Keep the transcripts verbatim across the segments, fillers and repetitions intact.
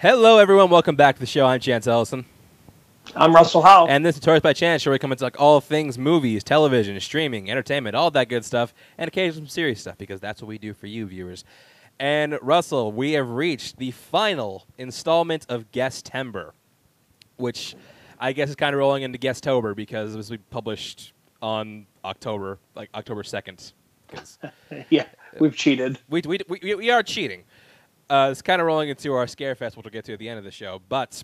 Hello, everyone. Welcome back to the show. I'm Chance Ellison. I'm Russell Howe. And this is Tourist by Chance, where we come into like all things movies, television, streaming, entertainment, all that good stuff, and occasionally some serious stuff, because that's what we do for you, viewers. And, Russell, we have reached the final installment of Guestember, which I guess is kind of rolling into Guestober, because it was published on October, like October second. Yeah, we've cheated. We, we, we, we are cheating. Uh, it's kind of rolling into our Scare Fest, which we'll get to at the end of the show. But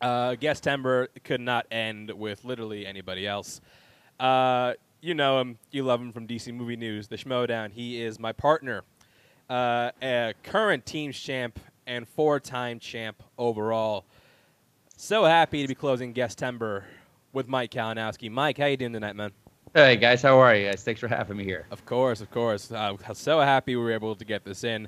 uh, Guestember could not end with literally anybody else. Uh, you know him. You love him from D C Movie News, the Schmodown. He is my partner, uh, a current team's champ and four-time champ overall. So happy to be closing Guestember with Mike Kalinowski. Mike, how you doing tonight, man? Hey, guys. How are you guys? Thanks for having me here. Of course, of course. Uh, so happy we were able to get this in.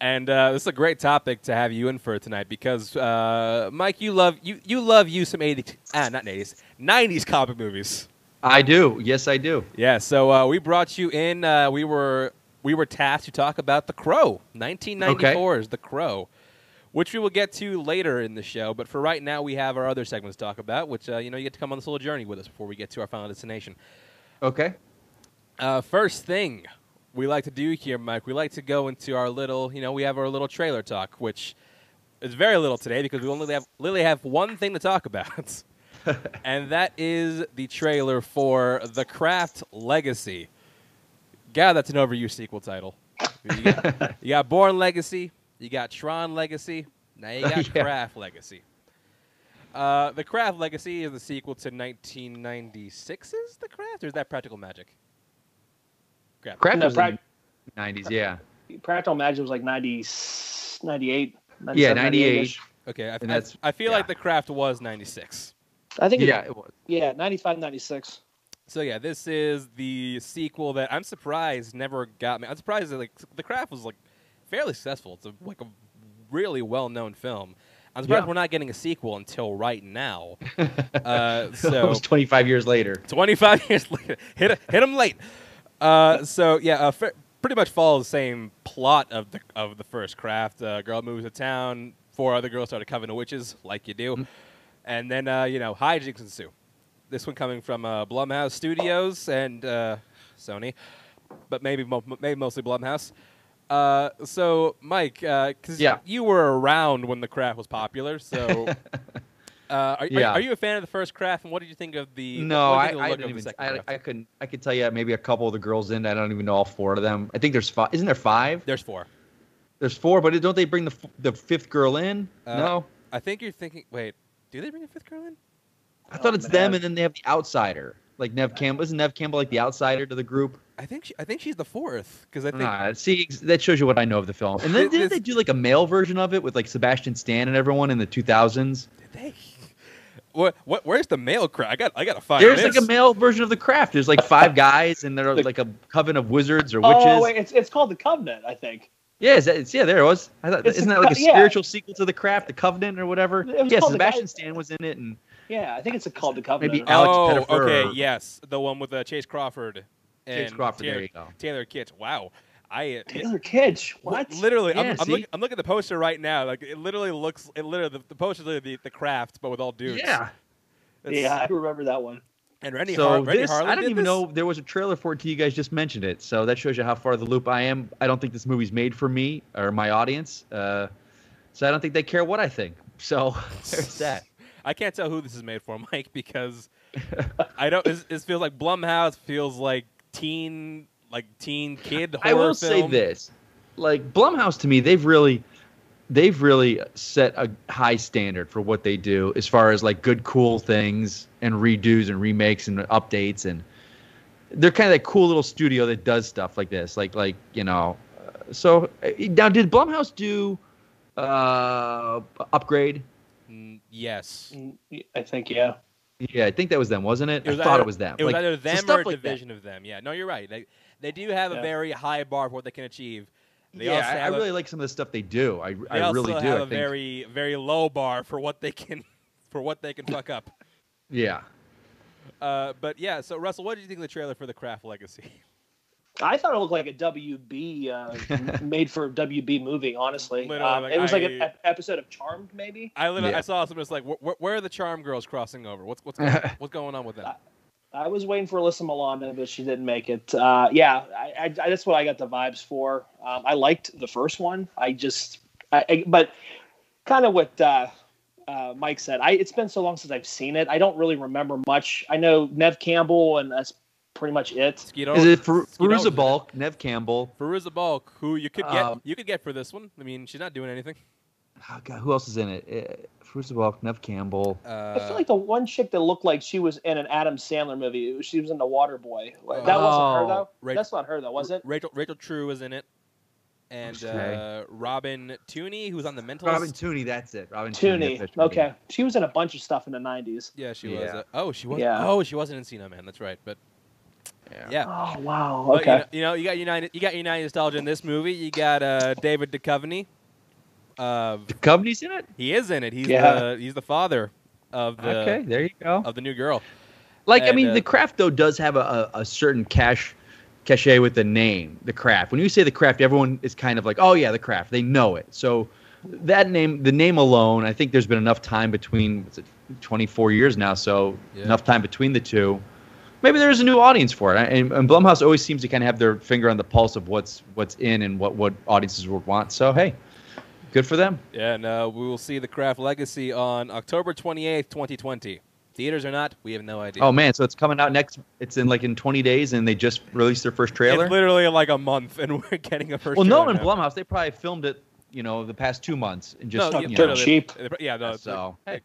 And uh, this is a great topic to have you in for tonight because, uh, Mike, you love you you love you some eighties ah not eighties nineties comic movies. I do, yes, I do. Yeah, so uh, we brought you in. Uh, we were we were tasked to talk about The Crow, nineteen ninety-four's okay. The Crow, which we will get to later in the show. But for right now, we have our other segments to talk about, which uh, you know you get to come on this little journey with us before we get to our final destination. Okay. Uh, first thing we like to do here, Mike, we like to go into our little, you know, we have our little trailer talk, which is very little today because we only have, literally have one thing to talk about, and that is the trailer for The Craft Legacy. God, that's an overused sequel title. You got, you got Born Legacy, you got Tron Legacy, now you got yeah. Craft Legacy. Uh, The Craft Legacy is the sequel to nineteen ninety-six's The Craft, or is that Practical Magic? Crap. Crap no, was pra- in the nineties, yeah. Practical Magic was like ninety, ninety-eight. Yeah, ninety-eight. Okay, I, I, I feel yeah. like The Craft was ninety-six. I think yeah, it, it was. Yeah, ninety-five, ninety-six. So, yeah, this is the sequel that I'm surprised never got me. I'm surprised that like, The Craft was like fairly successful. It's a, like a really well-known film. I'm surprised yeah. we're not getting a sequel until right now. uh, so almost twenty-five years later. twenty-five years later. Hit, hit them late. Uh, so, yeah, uh, f- pretty much follows the same plot of the of the first Craft. A uh, girl moves to town. Four other girls start a coven of witches, like you do. Mm-hmm. And then, uh, you know, hijinks ensue. This one coming from uh, Blumhouse Studios and uh, Sony, but maybe mo- maybe mostly Blumhouse. Uh, so, Mike, because uh, yeah. you were around when The Craft was popular, so... Uh, are, yeah. are, are you a fan of the first Craft, and what did you think of the? No, I, I didn't even. I, I couldn't. I could tell you maybe a couple of the girls in. I don't even know all four of them. I think there's five. Isn't there five? There's four. There's four, but don't they bring the the fifth girl in? Uh, no. I think you're thinking. Wait, do they bring the fifth girl in? I oh, thought it's man. them, and then they have the outsider, like Neve Campbell. Isn't Neve Campbell like the outsider to the group? I think she, I think she's the fourth because I think nah, see that shows you what I know of the film. And then didn't they do like a male version of it with like Sebastian Stan and everyone in the two thousands? Did they? What, what? Where's the male Craft? I got. I got to find. There's this. Like a male version of The Craft. There's like five guys, and they're like a coven of wizards or witches. Oh wait, it's it's called The Covenant, I think. Yeah, is that, it's yeah. There it was. I thought, isn't a, that like a yeah. spiritual sequel to The Craft, The Covenant, or whatever? Yeah, Sebastian Stan was in it, and yeah, I think it's a called The Covenant. Maybe Alex Pettifer. Oh, okay, or, yes, the one with uh, Chase Crawford. And Chase Crawford. Taylor, there you go. Taylor Kitsch. Wow. I, Taylor Kitsch, what? Literally, yeah, I'm, I'm, look, I'm looking at the poster right now. Like it literally looks, it literally the, the poster literally the, the Craft, but with all dudes. Yeah, it's, yeah, I remember that one. And Rennie, so Har- Rennie this, Harlan. I didn't did even this? know there was a trailer for it till you guys just mentioned it. So that shows you how far the loop I am. I don't think this movie's made for me or my audience. Uh, so I don't think they care what I think. So there's that. I can't tell who this is made for, Mike, because I don't. It, it feels like Blumhouse. Feels like teen. Like teen kid horror I will film. Say this, like Blumhouse to me, they've really, they've really set a high standard for what they do as far as like good, cool things and redos and remakes and updates, and they're kind of that cool little studio that does stuff like this, like like you know. So now, did Blumhouse do uh, Upgrade? Yes, I think yeah. Yeah, I think that was them, wasn't it? it was I thought either, it was them. It was like, either them or a like division that. of them. Yeah, no, you're right. They, They do have yeah. a very high bar for what they can achieve. They yeah, also I, I really a, like some of the stuff they do. I, they I also really do. They have a very, very low bar for what they can, for what they can fuck up. Yeah. Uh, but yeah, so Russell, what did you think of the trailer for The Craft Legacy? I thought it looked like a W B uh, made for W B movie. Honestly, um, like, it was I, like an ep- episode of Charmed, maybe. I live. Yeah. I saw something that's like, where, where are the Charm girls crossing over? What's what's going, what's going on with that? I, I was waiting for Alyssa Milano, but she didn't make it. Uh, yeah, I, I, I, that's what I got the vibes for. Um, I liked the first one. I just, I, I, but kind of what uh, uh, Mike said. I it's been so long since I've seen it. I don't really remember much. I know Neve Campbell and. Uh, Pretty much it. Skeeto. Is it Fer- Fairuza Balk, Neve Campbell, Fairuza Balk, who you could get, um, you could get for this one. I mean, she's not doing anything. Oh God, who else is in it? Uh, Fairuza Balk, Neve Campbell. Uh, I feel like the one chick that looked like she was in an Adam Sandler movie. She was in The Waterboy. Like, that oh, wasn't her though. Rachel, That's not her though, was it? Rachel Rachel True was in it, and okay. uh, Robin Tunney, who's on The Mentalist. Robin Tunney, that's it. Robin Tunney. Tunney. Okay, she was in a bunch of stuff in the nineties. Yeah, she yeah. was. Uh, oh, she was. Yeah. Oh, she wasn't in Cena Man. That's right, but. Yeah. yeah. Oh wow. But, okay. You know, you know, you got United. You got United nostalgia in this movie. You got uh, David Duchovny. Uh, Duchovny's in it. He is in it. He's yeah. the he's the father of the. Okay, there you go. Of the new girl. Like and, I mean, uh, The Craft though does have a, a certain cache, cachet with the name, The Craft. When you say The Craft, everyone is kind of like, oh yeah, The Craft. They know it. So that name, the name alone, I think there's been enough time between what's it, twenty-four years now. So yeah. enough time between the two. Maybe there's a new audience for it, and, and Blumhouse always seems to kind of have their finger on the pulse of what's what's in and what, what audiences would want. So hey, good for them. Yeah, and uh, we will see The Craft Legacy on October twenty-eighth, twenty twenty. Theaters or not, we have no idea. Oh man, so it's coming out next. It's in like in twenty days, and they just released their first trailer. It's literally like a month, and we're getting a first. Well, no, in Blumhouse, they probably filmed it, you know, the past two months and just no, you know, cheap. Yeah, no, so hey.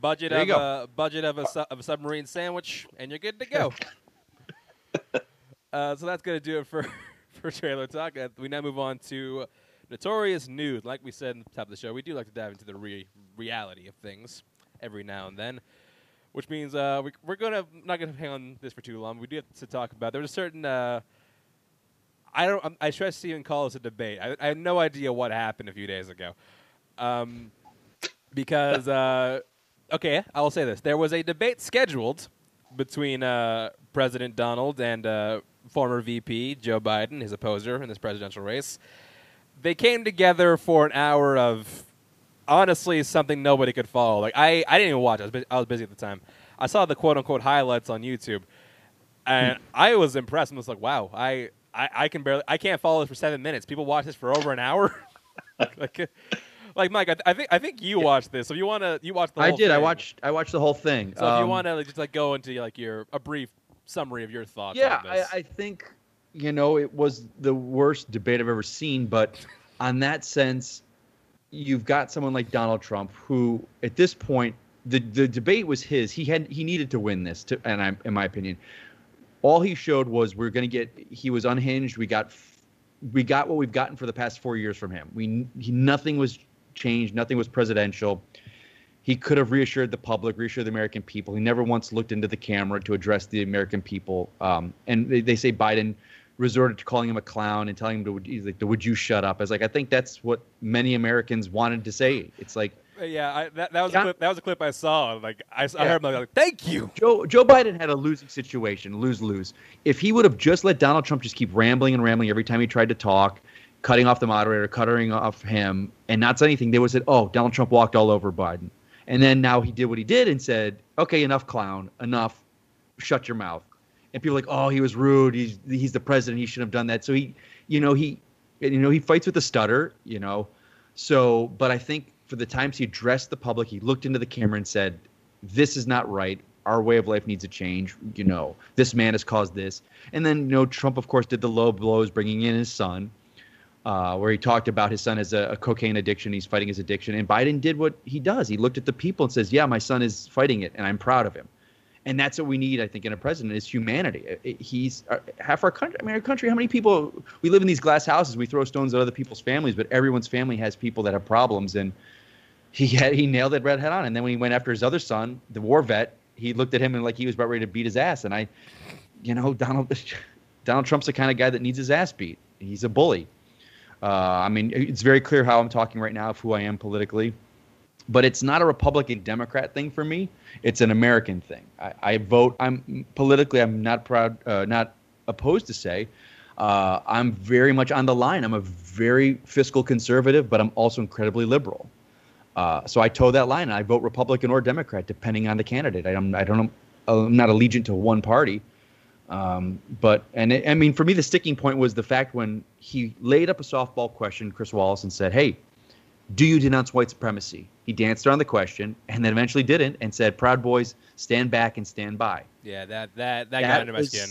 Budget of, a, budget of a su- of a submarine sandwich, and you're good to go. uh, so that's going to do it for, for Trailer Talk. Uh, we now move on to Notorious Nude. Like we said at the top of the show, we do like to dive into the re- reality of things every now and then, which means uh, we, we're going to not going to hang on this for too long. We do have to talk about there's a certain uh, I don't I'm, I stress to even call this a debate. I, I have no idea what happened a few days ago, um, because. Uh, Okay, I will say this. There was a debate scheduled between uh, President Donald and uh, former V P Joe Biden, his opposer in this presidential race. They came together for an hour of, honestly, something nobody could follow. Like I, I didn't even watch. I was, bu- I was busy at the time. I saw the quote-unquote highlights on YouTube, and I was impressed. I was like, wow, I, I, I can barely, I can't follow this for seven minutes. People watch this for over an hour. like, Like Mike, I, th- I think I think you yeah. watched this. So if you want to, you watched the. Whole I did. Thing. I watched. I watched the whole thing. So um, if you want to like, just like go into like your a brief summary of your thoughts. Yeah, on this. I, I think you know it was the worst debate I've ever seen. But on that sense, you've got someone like Donald Trump, who at this point the, the debate was his. He had he needed to win this. To, and I, in my opinion, all he showed was we're going to get. He was unhinged. We got we got what we've gotten for the past four years from him. We he, nothing was. Changed. Nothing was presidential. He could have reassured the public, reassured the American people. He never once looked into the camera to address the American people. Um, and they, they say Biden resorted to calling him a clown and telling him to he's like, "Would you shut up?" I was like, I think that's what many Americans wanted to say. It's like, yeah, I, that, that was yeah. a clip. That was a clip I saw. Like I, I heard him like, "Thank you." Joe Joe Biden had a losing situation, lose lose. If he would have just let Donald Trump just keep rambling and rambling every time he tried to talk. Cutting off the moderator, cutting off him, and not saying anything. They would have said, oh, Donald Trump walked all over Biden. And then now he did what he did and said, okay, enough clown, enough, shut your mouth. And people are like, oh, he was rude. He's he's the president. He shouldn't have done that. So he, you know, he, you know, he fights with a stutter, you know. So, but I think for the times he addressed the public, he looked into the camera and said, this is not right. Our way of life needs a change. You know, this man has caused this. And then, you know, Trump, of course, did the low blows, bringing in his son. Uh, where he talked about his son as a, a cocaine addiction. He's fighting his addiction. And Biden did what he does. He looked at the people and says, yeah, my son is fighting it, and I'm proud of him. And that's what we need, I think, in a president is humanity. It, it, he's uh, half our country. I mean, our country, how many people – we live in these glass houses. We throw stones at other people's families, but everyone's family has people that have problems. And he had, he nailed it right head on. And then when he went after his other son, the war vet, he looked at him and like he was about ready to beat his ass. And I – you know, Donald Donald Trump's the kind of guy that needs his ass beat. He's a bully. Uh, I mean, it's very clear how I'm talking right now of who I am politically, but it's not a Republican Democrat thing for me. It's an American thing. I, I vote. I'm politically. I'm not proud. Uh, not opposed to say. Uh, I'm very much on the line. I'm a very fiscal conservative, but I'm also incredibly liberal. Uh, so I toe that line, and I vote Republican or Democrat, depending on the candidate. I, I'm, I don't, I'm not allegiant to one party. Um, but and it, I mean, for me, the sticking point was the fact when he laid up a softball question, Chris Wallace, and said, "Hey, do you denounce white supremacy?" He danced around the question and then eventually didn't and said, "Proud Boys, stand back and stand by." Yeah, that that that, that got under my was, skin.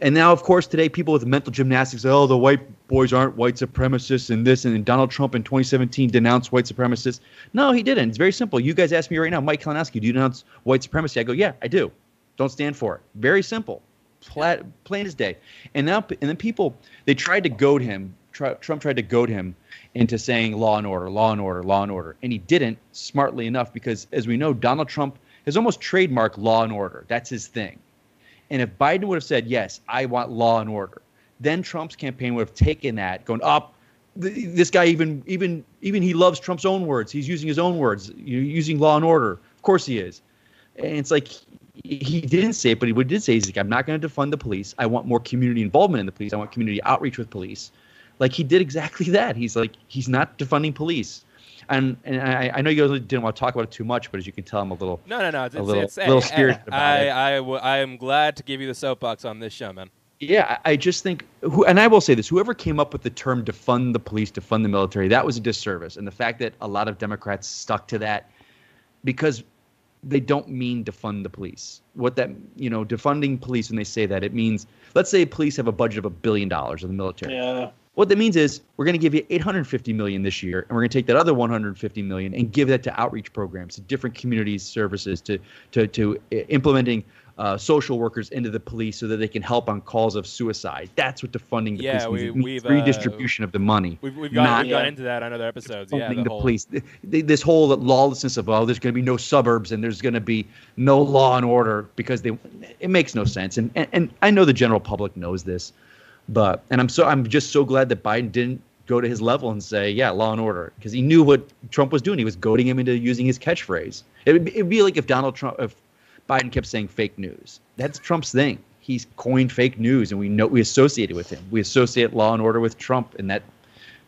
And now, of course, today people with mental gymnastics, oh, the white boys aren't white supremacists and this, and then Donald Trump in twenty seventeen denounced white supremacists. No, he didn't. It's very simple. You guys ask me right now, Mike Kalinowski, do you denounce white supremacy? I go, yeah, I do. Don't stand for it. Very simple. Pla- plain as day. And now, and then people, they tried to goad him. Try, Trump tried to goad him into saying law and order, law and order, law and order. And he didn't, smartly enough, because as we know, Donald Trump has almost trademarked law and order. That's his thing. And if Biden would have said, yes, I want law and order, then Trump's campaign would have taken that, going up. This guy, even even even he loves Trump's own words. He's using his own words, using law and order. Of course he is. And it's like he didn't say it, but what he did say is, like, I'm not going to defund the police. I want more community involvement in the police. I want community outreach with police. Like, he did exactly that. He's like, he's not defunding police. And and I, I know you guys didn't want to talk about it too much, but as you can tell, I'm a little no, no, no, it's, a little, it's, it's, little spirited I, about I, it. I, I, w- I am glad to give you the soapbox on this show, man. Yeah, I just think, who, and I will say this, whoever came up with the term defund the police, defund the military, that was a disservice. And the fact that a lot of Democrats stuck to that, because they don't mean defund the police. What that, you know, defunding police, when they say that, it means, let's say police have a budget of a billion dollars in the military. Yeah. What that means is, we're going to give you eight hundred fifty million dollars this year, and we're going to take that other one hundred fifty million dollars and give that to outreach programs, to different community services, to to to implementing uh, social workers into the police so that they can help on calls of suicide. That's what defunding the yeah, police we, means. We've, redistribution uh, of the money. We've, we've, gotten, we've yeah. gotten into that on other episodes. Yeah, the, the whole... police. This whole lawlessness of, oh, there's going to be no suburbs and there's going to be no law and order, because they it makes no sense. And and, and I know the general public knows this. But and I'm so I'm just so glad that Biden didn't go to his level and say, yeah, law and order, because he knew what Trump was doing. He was goading him into using his catchphrase. It would be, it'd be like if Donald Trump if Biden kept saying fake news. That's Trump's thing. He's coined fake news, and we know we associate it with him. We associate law and order with Trump and that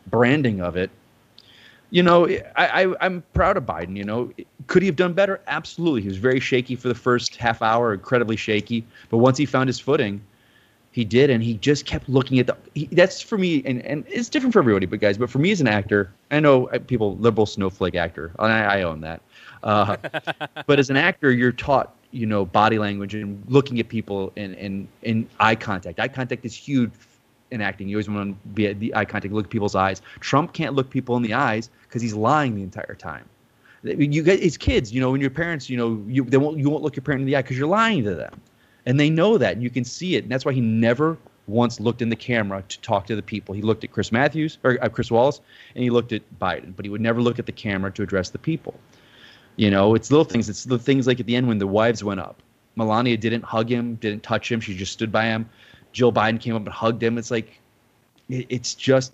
branding of it. You know, I, I, I'm proud of Biden. You know, could he have done better? Absolutely. He was very shaky for the first half hour, incredibly shaky. But once he found his footing, he did, and he just kept looking at the he, – that's for me, and, and it's different for everybody, but guys, but for me as an actor, I know people, liberal snowflake actor, and I, I own that. Uh, but as an actor, you're taught, you know, body language and looking at people and, and, and eye contact. Eye contact is huge in acting. You always want to be at the eye contact, look at people's eyes. Trump can't look people in the eyes because he's lying the entire time. You guys, it's kids, you know, when your parents, you know, you, they won't, you won't look your parent in the eye because you're lying to them. And they know that, and you can see it. And that's why he never once looked in the camera to talk to the people. He looked at Chris Matthews or uh, Chris Wallace, and he looked at Biden, but he would never look at the camera to address the people. You know, it's little things. It's little things like at the end when the wives went up. Melania didn't hug him, didn't touch him. She just stood by him. Jill Biden came up and hugged him. It's like, it's just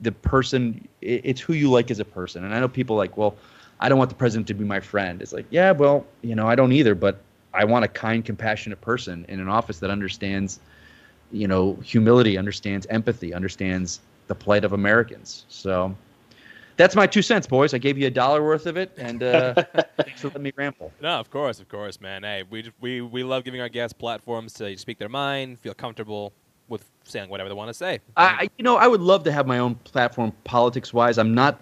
the person. It's who you like as a person. And I know people are like, well, I don't want the president to be my friend. It's like, yeah, well, you know, I don't either, but I want a kind, compassionate person in an office that understands, you know, humility, understands empathy, understands the plight of Americans. So that's my two cents, boys. I gave you a dollar worth of it, and uh, thanks for letting me ramble. No, of course, of course, man. Hey, we we we love giving our guests platforms to speak their mind, feel comfortable with saying whatever they want to say. I, you know, I would love to have my own platform, politics-wise. I'm not.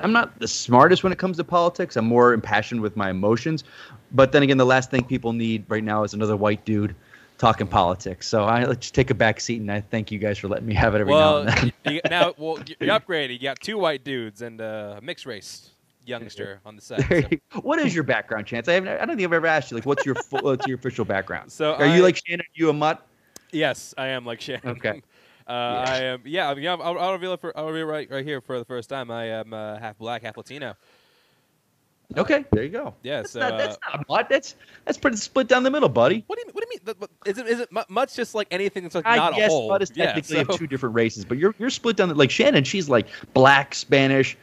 I'm not the smartest when it comes to politics. I'm more impassioned with my emotions. But then again, the last thing people need right now is another white dude talking politics. So I let's take a back seat, and I thank you guys for letting me have it every well, now and then. you, now, well, you upgraded. You got two white dudes and a mixed race youngster on the side. So. What is your background, Chance? I haven't. I don't think I've ever asked you. Like, what's your what's your official background? So are I, you like Shannon? Are you a mutt? Yes, I am like Shannon. Okay. Uh, yeah. I am. Yeah, I mean, I'll, I'll reveal it for. I'll reveal right, right here for the first time. I am uh, half black, half Latino. Okay, uh, there you go. Yeah, that's so not, that's uh, not much. That's that's pretty split down the middle, buddy. What do you What do you mean? Is it is it much just like anything that's like I not a whole? I guess mutt is technically yeah, so. of two different races, but you're you're split down the, like Shannon. She's like black, Spanish,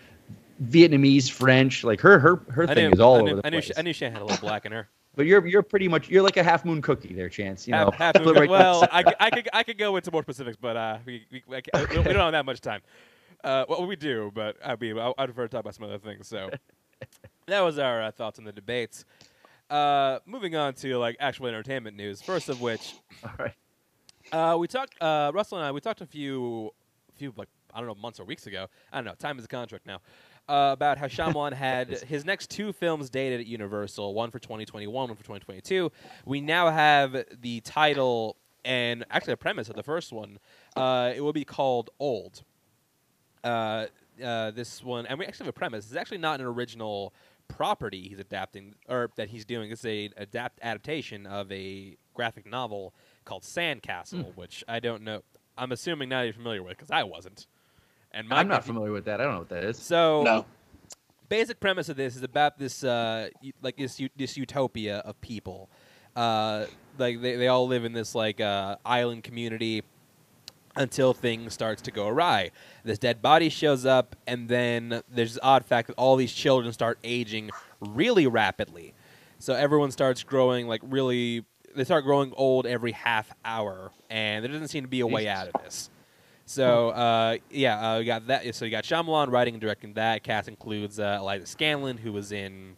Vietnamese, French. Like her her her I thing knew, is all I knew, over the I place. Knew, I knew Shannon had a little black in her. But you're you're pretty much you're like a half moon cookie there, Chance. You know, half, half moon right well, I, I could I could go into more specifics, but uh, we we, I can't, okay. we don't have that much time. Uh, well, we do, but I mean, I I'd prefer to talk about some other things. So that was our uh, thoughts on the debates. Uh, moving on to like actual entertainment news. First of which, all right. Uh, we talked. Uh, Russell and I we talked a few, few like I don't know months or weeks ago. I don't know. Time is a contract now. Uh, about how Shyamalan had his next two films dated at Universal, one for twenty twenty-one, one for twenty twenty-two. We now have the title and actually the premise of the first one. Uh, it will be called Old. Uh, uh, this one, and we actually have a premise. It's actually not an original property he's adapting, or that he's doing. It's a adapt adaptation of a graphic novel called Sandcastle, mm. which I don't know. I'm assuming not you're familiar with because I wasn't. And Mike, I'm not familiar with that. I don't know what that is. So, no. Basic premise of this is about this, uh, like this, this utopia of people. Uh, like they, they all live in this like uh, island community until things starts to go awry. This dead body shows up, and then there's this odd fact that all these children start aging really rapidly. So everyone starts growing like really. They start growing old every half hour, and there doesn't seem to be a way out of this. So uh, yeah, uh, we got that. So you got Shyamalan writing and directing that. Cast includes uh, Eliza Scanlon, who was in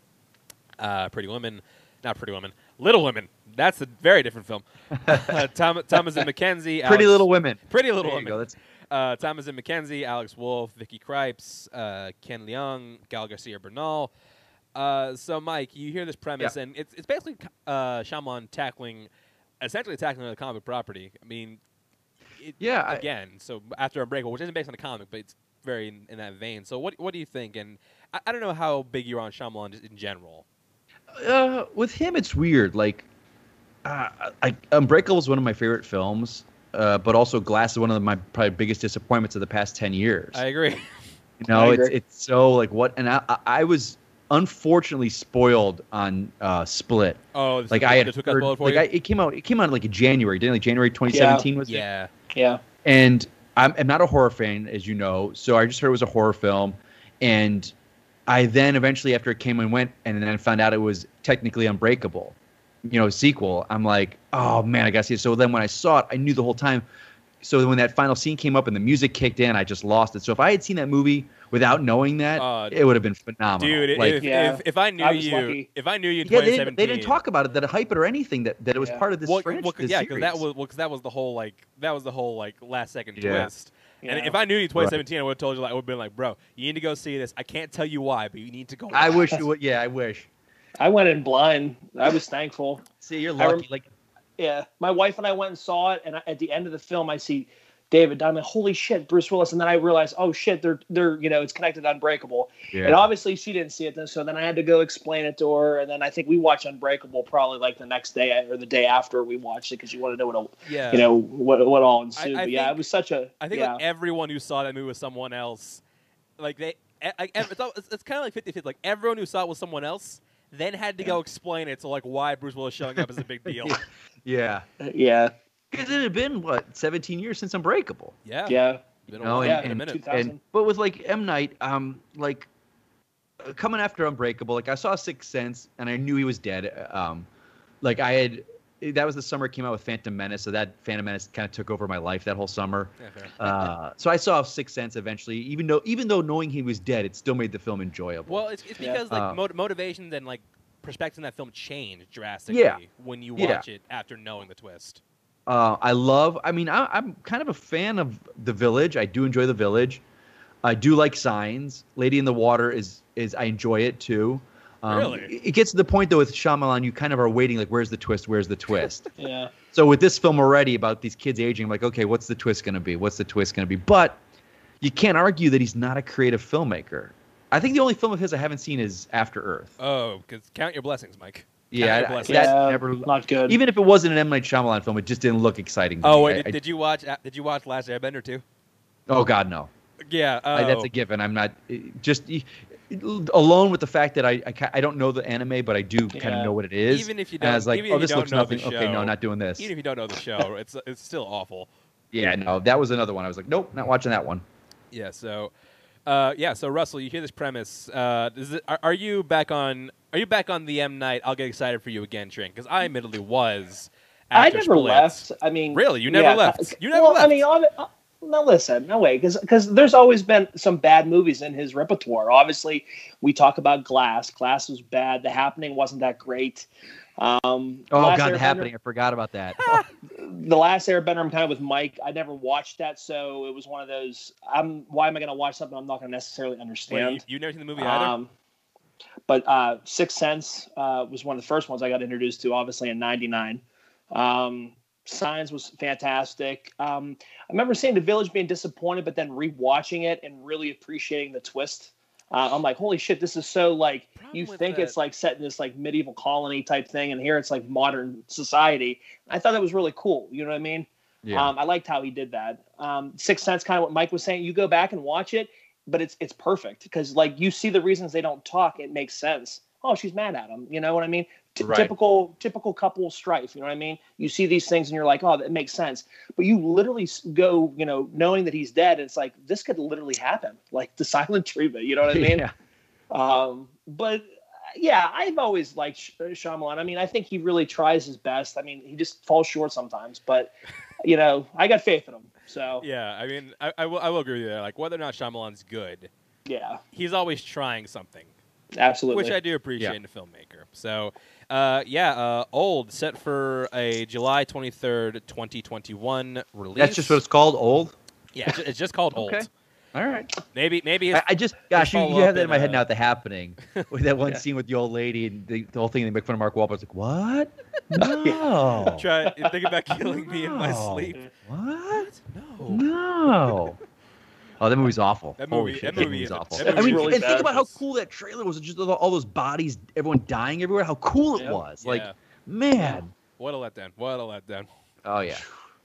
uh, Pretty Women, not Pretty Women, Little Women. That's a very different film. uh, Tom, Thomas and Mackenzie, Alex, Pretty Little Women, Pretty Little there Women. Uh, Thomas and Mackenzie, Alex Wolff, Vicky Krieps, uh, Ken Leung, Gal Garcia Bernal. Uh, so Mike, you hear this premise, yeah. and it's it's basically uh, Shyamalan tackling, essentially tackling the comic property. I mean. It, yeah. Again, I, so after Unbreakable, which isn't based on a comic, but it's very in, in that vein. So what what do you think? And I, I don't know how big you're on Shyamalan just in general. Uh, with him, it's weird. Like, uh, I, Unbreakable is one of my favorite films, uh, but also Glass is one of the, my probably biggest disappointments of the past ten years. I agree. You know, agree. It's it's so like what, and I I was unfortunately spoiled on uh, Split. Oh, like I had heard, for like I, it came out it came out like in January, didn't it? Like January twenty seventeen yeah. was yeah. it? Yeah. Yeah, and I'm, I'm not a horror fan, as you know, so I just heard it was a horror film, and I then eventually, after it came and went, and then found out it was technically Unbreakable, you know, a sequel. I'm like, oh man, I gotta see it. So then when I saw it, I knew the whole time. So when that final scene came up and the music kicked in, I just lost it. So if I had seen that movie without knowing that, uh, it would have been phenomenal. Dude, like, if, yeah. if, if I knew I you, lucky. if I knew you, in yeah, twenty seventeen, they, they didn't talk about it, that hype it or anything, that, that it was yeah. part of this well, franchise. Well, this yeah, because that was because well, that was the whole like that was the whole like last second yeah. twist. Yeah. And if I knew you in twenty seventeen, right. I would have told you like I would have been like, bro, you need to go see this. I can't tell you why, but you need to go. I wish you would. Yeah, I wish. I went in blind. I was thankful. See, you're lucky. Rem- like. Yeah, my wife and I went and saw it, and I, at the end of the film, I see David Dunn. I'm like, holy shit, Bruce Willis, and then I realized, oh shit, they're they're you know, it's connected to Unbreakable, yeah. and obviously she didn't see it then, so then I had to go explain it to her, and then I think we watched Unbreakable probably like the next day or the day after we watched it because you wanted to know what a, yeah. you know what what all ensued. I, I but yeah, think, it was such a I think yeah. like everyone who saw that movie with someone else, like they, I, it's, it's, it's kind of like fifty-fifty. Like everyone who saw it with someone else. Then had to go explain it to like why Bruce Willis showing up is a big deal. yeah, yeah. Because it had been what seventeen years since Unbreakable. Yeah, yeah. You know, yeah, and, and, and but with like M. Night, um, like uh, coming after Unbreakable, like I saw Sixth Sense and I knew he was dead. Um, like I had that was the summer it came out with Phantom Menace, so that Phantom Menace kind of took over my life that whole summer. Okay. Uh, so I saw Sixth Sense eventually, even though even though knowing he was dead, it still made the film enjoyable. Well, it's it's because yeah. like um, mot- motivations and like. Perspectives in that film change drastically yeah. when you watch yeah. it after knowing the twist. Uh, I love, I mean, I, I'm kind of a fan of The Village. I do enjoy The Village. I do like Signs. Lady in the Water is, is I enjoy it too. Um, really? It, it gets to the point though with Shyamalan, you kind of are waiting like, where's the twist? Where's the twist? yeah. So with this film already about these kids aging, I'm like, okay, what's the twist going to be? What's the twist going to be? But you can't argue that he's not a creative filmmaker. I think the only film of his I haven't seen is After Earth. Oh, because count your blessings, Mike. Count yeah, your blessings. That's yeah, never not good. Even if it wasn't an M. Night Shyamalan film, it just didn't look exciting. To oh, me. wait, I, did you watch? Did you watch Last Airbender too? Oh God, no. Yeah, oh. I, that's a given. I'm not just alone with the fact that I I, I don't know the anime, but I do yeah. kind of know what it is. Even if you don't, and I was like, even oh, if this you looks don't know nothing. The show, okay, no, not doing this. Even if you don't know the show, it's it's still awful. Yeah, no, that was another one. I was like, nope, not watching that one. Yeah, so. Uh, yeah, so Russell, you hear this premise. Uh, is it, are, are you back on? Are you back on the M. Night? I'll get excited for you again, Trink, because I admittedly was. After I never Split. left. I mean, really, you never yeah, left. You never well, left. I mean, on, on, no, listen, no way, because because there's always been some bad movies in his repertoire. Obviously, we talk about Glass. Glass was bad. The Happening wasn't that great. Um, oh Last God, Airbender, The Happening! I forgot about that. The Last Airbender, I'm kind of with Mike. I never watched that, so it was one of those. I'm why am I going to watch something I'm not going to necessarily understand? Wait, you, you never seen the movie either. Um, but uh, Sixth Sense uh, was one of the first ones I got introduced to, obviously in ninety-nine. Um, Signs was fantastic. Um, I remember seeing The Village being disappointed, but then rewatching it and really appreciating the twist. Uh, I'm like, holy shit, this is so like, you think that. It's like set in this like medieval colony type thing, and here it's like modern society. I thought that was really cool. You know what I mean? Yeah. Um, I liked how he did that. Um, Sixth Sense, kind of what Mike was saying, you go back and watch it, but it's, it's perfect because like you see the reasons they don't talk. It makes sense. Oh, she's mad at him. You know what I mean? T right. Typical, typical couple strife. You know what I mean? You see these things and you're like, oh, that makes sense. But you literally go, you know, knowing that he's dead. It's like, this could literally happen. Like the silent treatment. You know what I mean? Yeah. Um, but yeah, I've always liked Sh Shyamalan. I mean, I think he really tries his best. I mean, he just falls short sometimes, but you know, I got faith in him. So yeah, I mean, I, I will, I will agree with you there. Like whether or not Shyamalan's good. Yeah. He's always trying something. Absolutely. Which I do appreciate yeah. in a filmmaker. So, uh, yeah, uh, Old, set for a July twenty-third, twenty twenty-one release. That's just what it's called, Old? Yeah, it's, it's just called Old. Okay. All right. Maybe, maybe. It's, I, I just, gosh, you, you have that in, in my uh, head now, The Happening. With that one yeah. scene with the old lady and the, the whole thing, they make fun of Mark Wahlberg. It's like, what? No. Try, think about killing no. me in my sleep. What? No. No. Oh, that movie's awful. That movie, shit, that movie, that movie's awful. That movie I mean, really and think about how cool that trailer was. Just all those bodies, everyone dying everywhere. How cool yeah. it was. Like, yeah. man. What a letdown. What a letdown. Oh, yeah.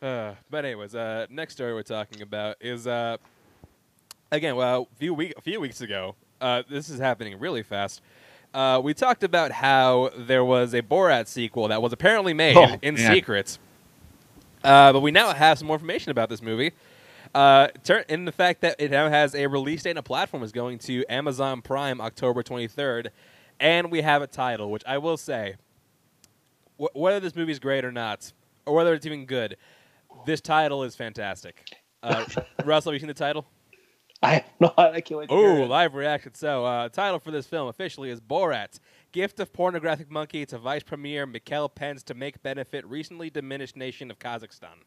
Uh, but anyways, uh, next story we're talking about is, uh, again, well, a few, week, a few weeks ago, uh, this is happening really fast. Uh, we talked about how there was a Borat sequel that was apparently made oh, in man. secret. Uh, but we now have some more information about this movie. Uh, in the fact that it now has a release date and a platform is going to Amazon Prime October twenty-third, and we have a title, which I will say, wh whether this movie is great or not, or whether it's even good, this title is fantastic. Uh, Russell, have you seen the title? I have not. I can't wait to hear it. Ooh, live reaction. So, uh, the title for this film officially is Borat, Gift of Pornographic Monkey to Vice Premier Mikhail Pence to make benefit recently diminished nation of Kazakhstan.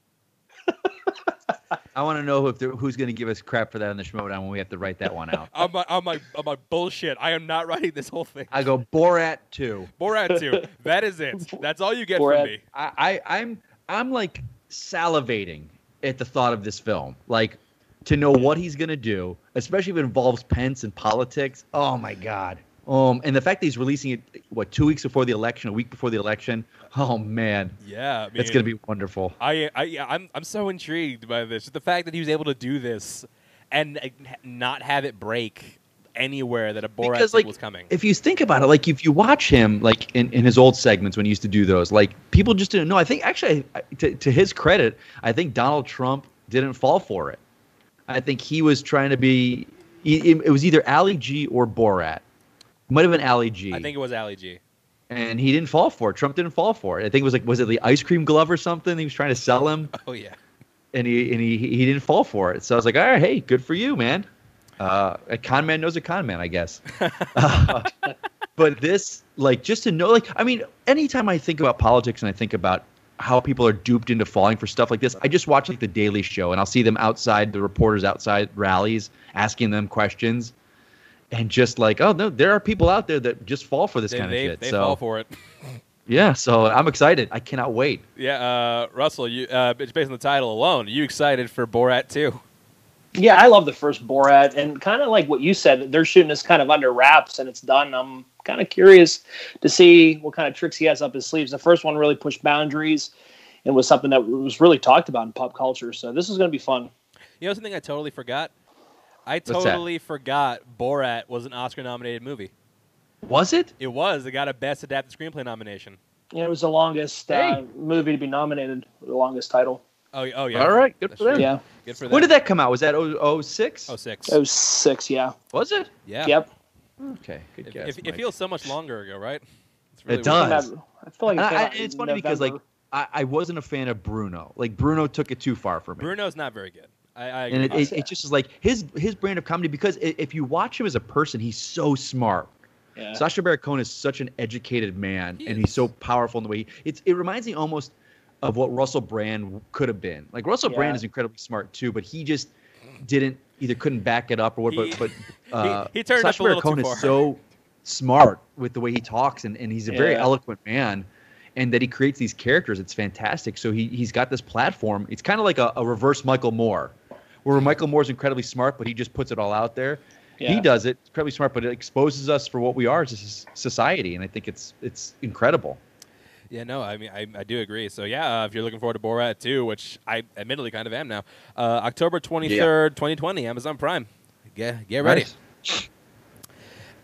I want to know if who's going to give us crap for that on the Schmodown when we have to write that one out. I'm like, I'm, like, I'm like, bullshit. I am not writing this whole thing. I go, Borat two. Borat two. That is it. That's all you get Borat. from me. I, I, I'm, I'm like salivating at the thought of this film. Like, to know what he's going to do, especially if it involves Pence and politics. Oh, my God. Um, and the fact that he's releasing it, what, two weeks before the election, a week before the election, oh man, yeah, I mean, it's gonna be wonderful. I, I, yeah, I'm, I'm so intrigued by this. The fact that he was able to do this and uh, not have it break anywhere that a Borat sequel like, was coming. If you think about it, like if you watch him, like in, in his old segments when he used to do those, like people just didn't know. I think actually, I, to, to his credit, I think Donald Trump didn't fall for it. I think he was trying to be. It, it was either Ali G or Borat. Might have been Ali G. I think it was Ali G. And he didn't fall for it. Trump didn't fall for it. I think it was like, was it the ice cream glove or something? He was trying to sell him. Oh yeah. And he and he he didn't fall for it. So I was like, all right, hey, good for you, man. Uh, a con man knows a con man, I guess. uh, but this, like, just to know, like, I mean, anytime I think about politics and I think about how people are duped into falling for stuff like this, I just watch like The Daily Show, and I'll see them outside, the reporters outside rallies, asking them questions. And just like, oh, no, there are people out there that just fall for this they, kind of they, shit. They so. fall for it. Yeah, so I'm excited. I cannot wait. Yeah, uh, Russell, you, uh, based on the title alone, are you excited for Borat two? Yeah, I love the first Borat. And kind of like what you said, they're shooting this kind of under wraps and it's done. I'm kind of curious to see what kind of tricks he has up his sleeves. The first one really pushed boundaries and was something that was really talked about in pop culture. So this is going to be fun. You know something I totally forgot? I totally forgot Borat was an Oscar-nominated movie. Was it? It was. It got a Best Adapted Screenplay nomination. Yeah, it was the longest uh, movie to be nominated, the longest title. Oh, oh yeah. All right, good That's for them. True. Yeah. Good for them. When did that come out? Was that oh six? oh six. oh six, yeah. Was it? Yeah. Yep. Okay, good it, guess. It, it feels so much longer ago, right? It's really it does. Weird. I feel like it I, I, it's funny November. Because like I, I wasn't a fan of Bruno. Like Bruno took it too far for me. Bruno's not very good. I, I agree. And it, it, it just is like his his brand of comedy, because if you watch him as a person, he's so smart. Yeah. Sacha Baron Cohen is such an educated man, he and he's so powerful in the way he, it's. It reminds me almost of what Russell Brand could have been. Like Russell yeah. Brand is incredibly smart too, but he just didn't either couldn't back it up or what. He, but but uh, he, he turned Sacha Baron Cohen is so smart with the way he talks, and, and he's a yeah. very eloquent man. And that he creates these characters, it's fantastic. So he he's got this platform. It's kind of like a, a reverse Michael Moore, where Michael Moore's incredibly smart, but he just puts it all out there. Yeah. He does it incredibly smart, but it exposes us for what we are as a society, and I think it's it's incredible. Yeah, no, I mean, I, I do agree. So, yeah, uh, if you're looking forward to Borat two, which I admittedly kind of am now, uh, October twenty-third, yeah. twenty twenty, Amazon Prime. Get, get ready. Right.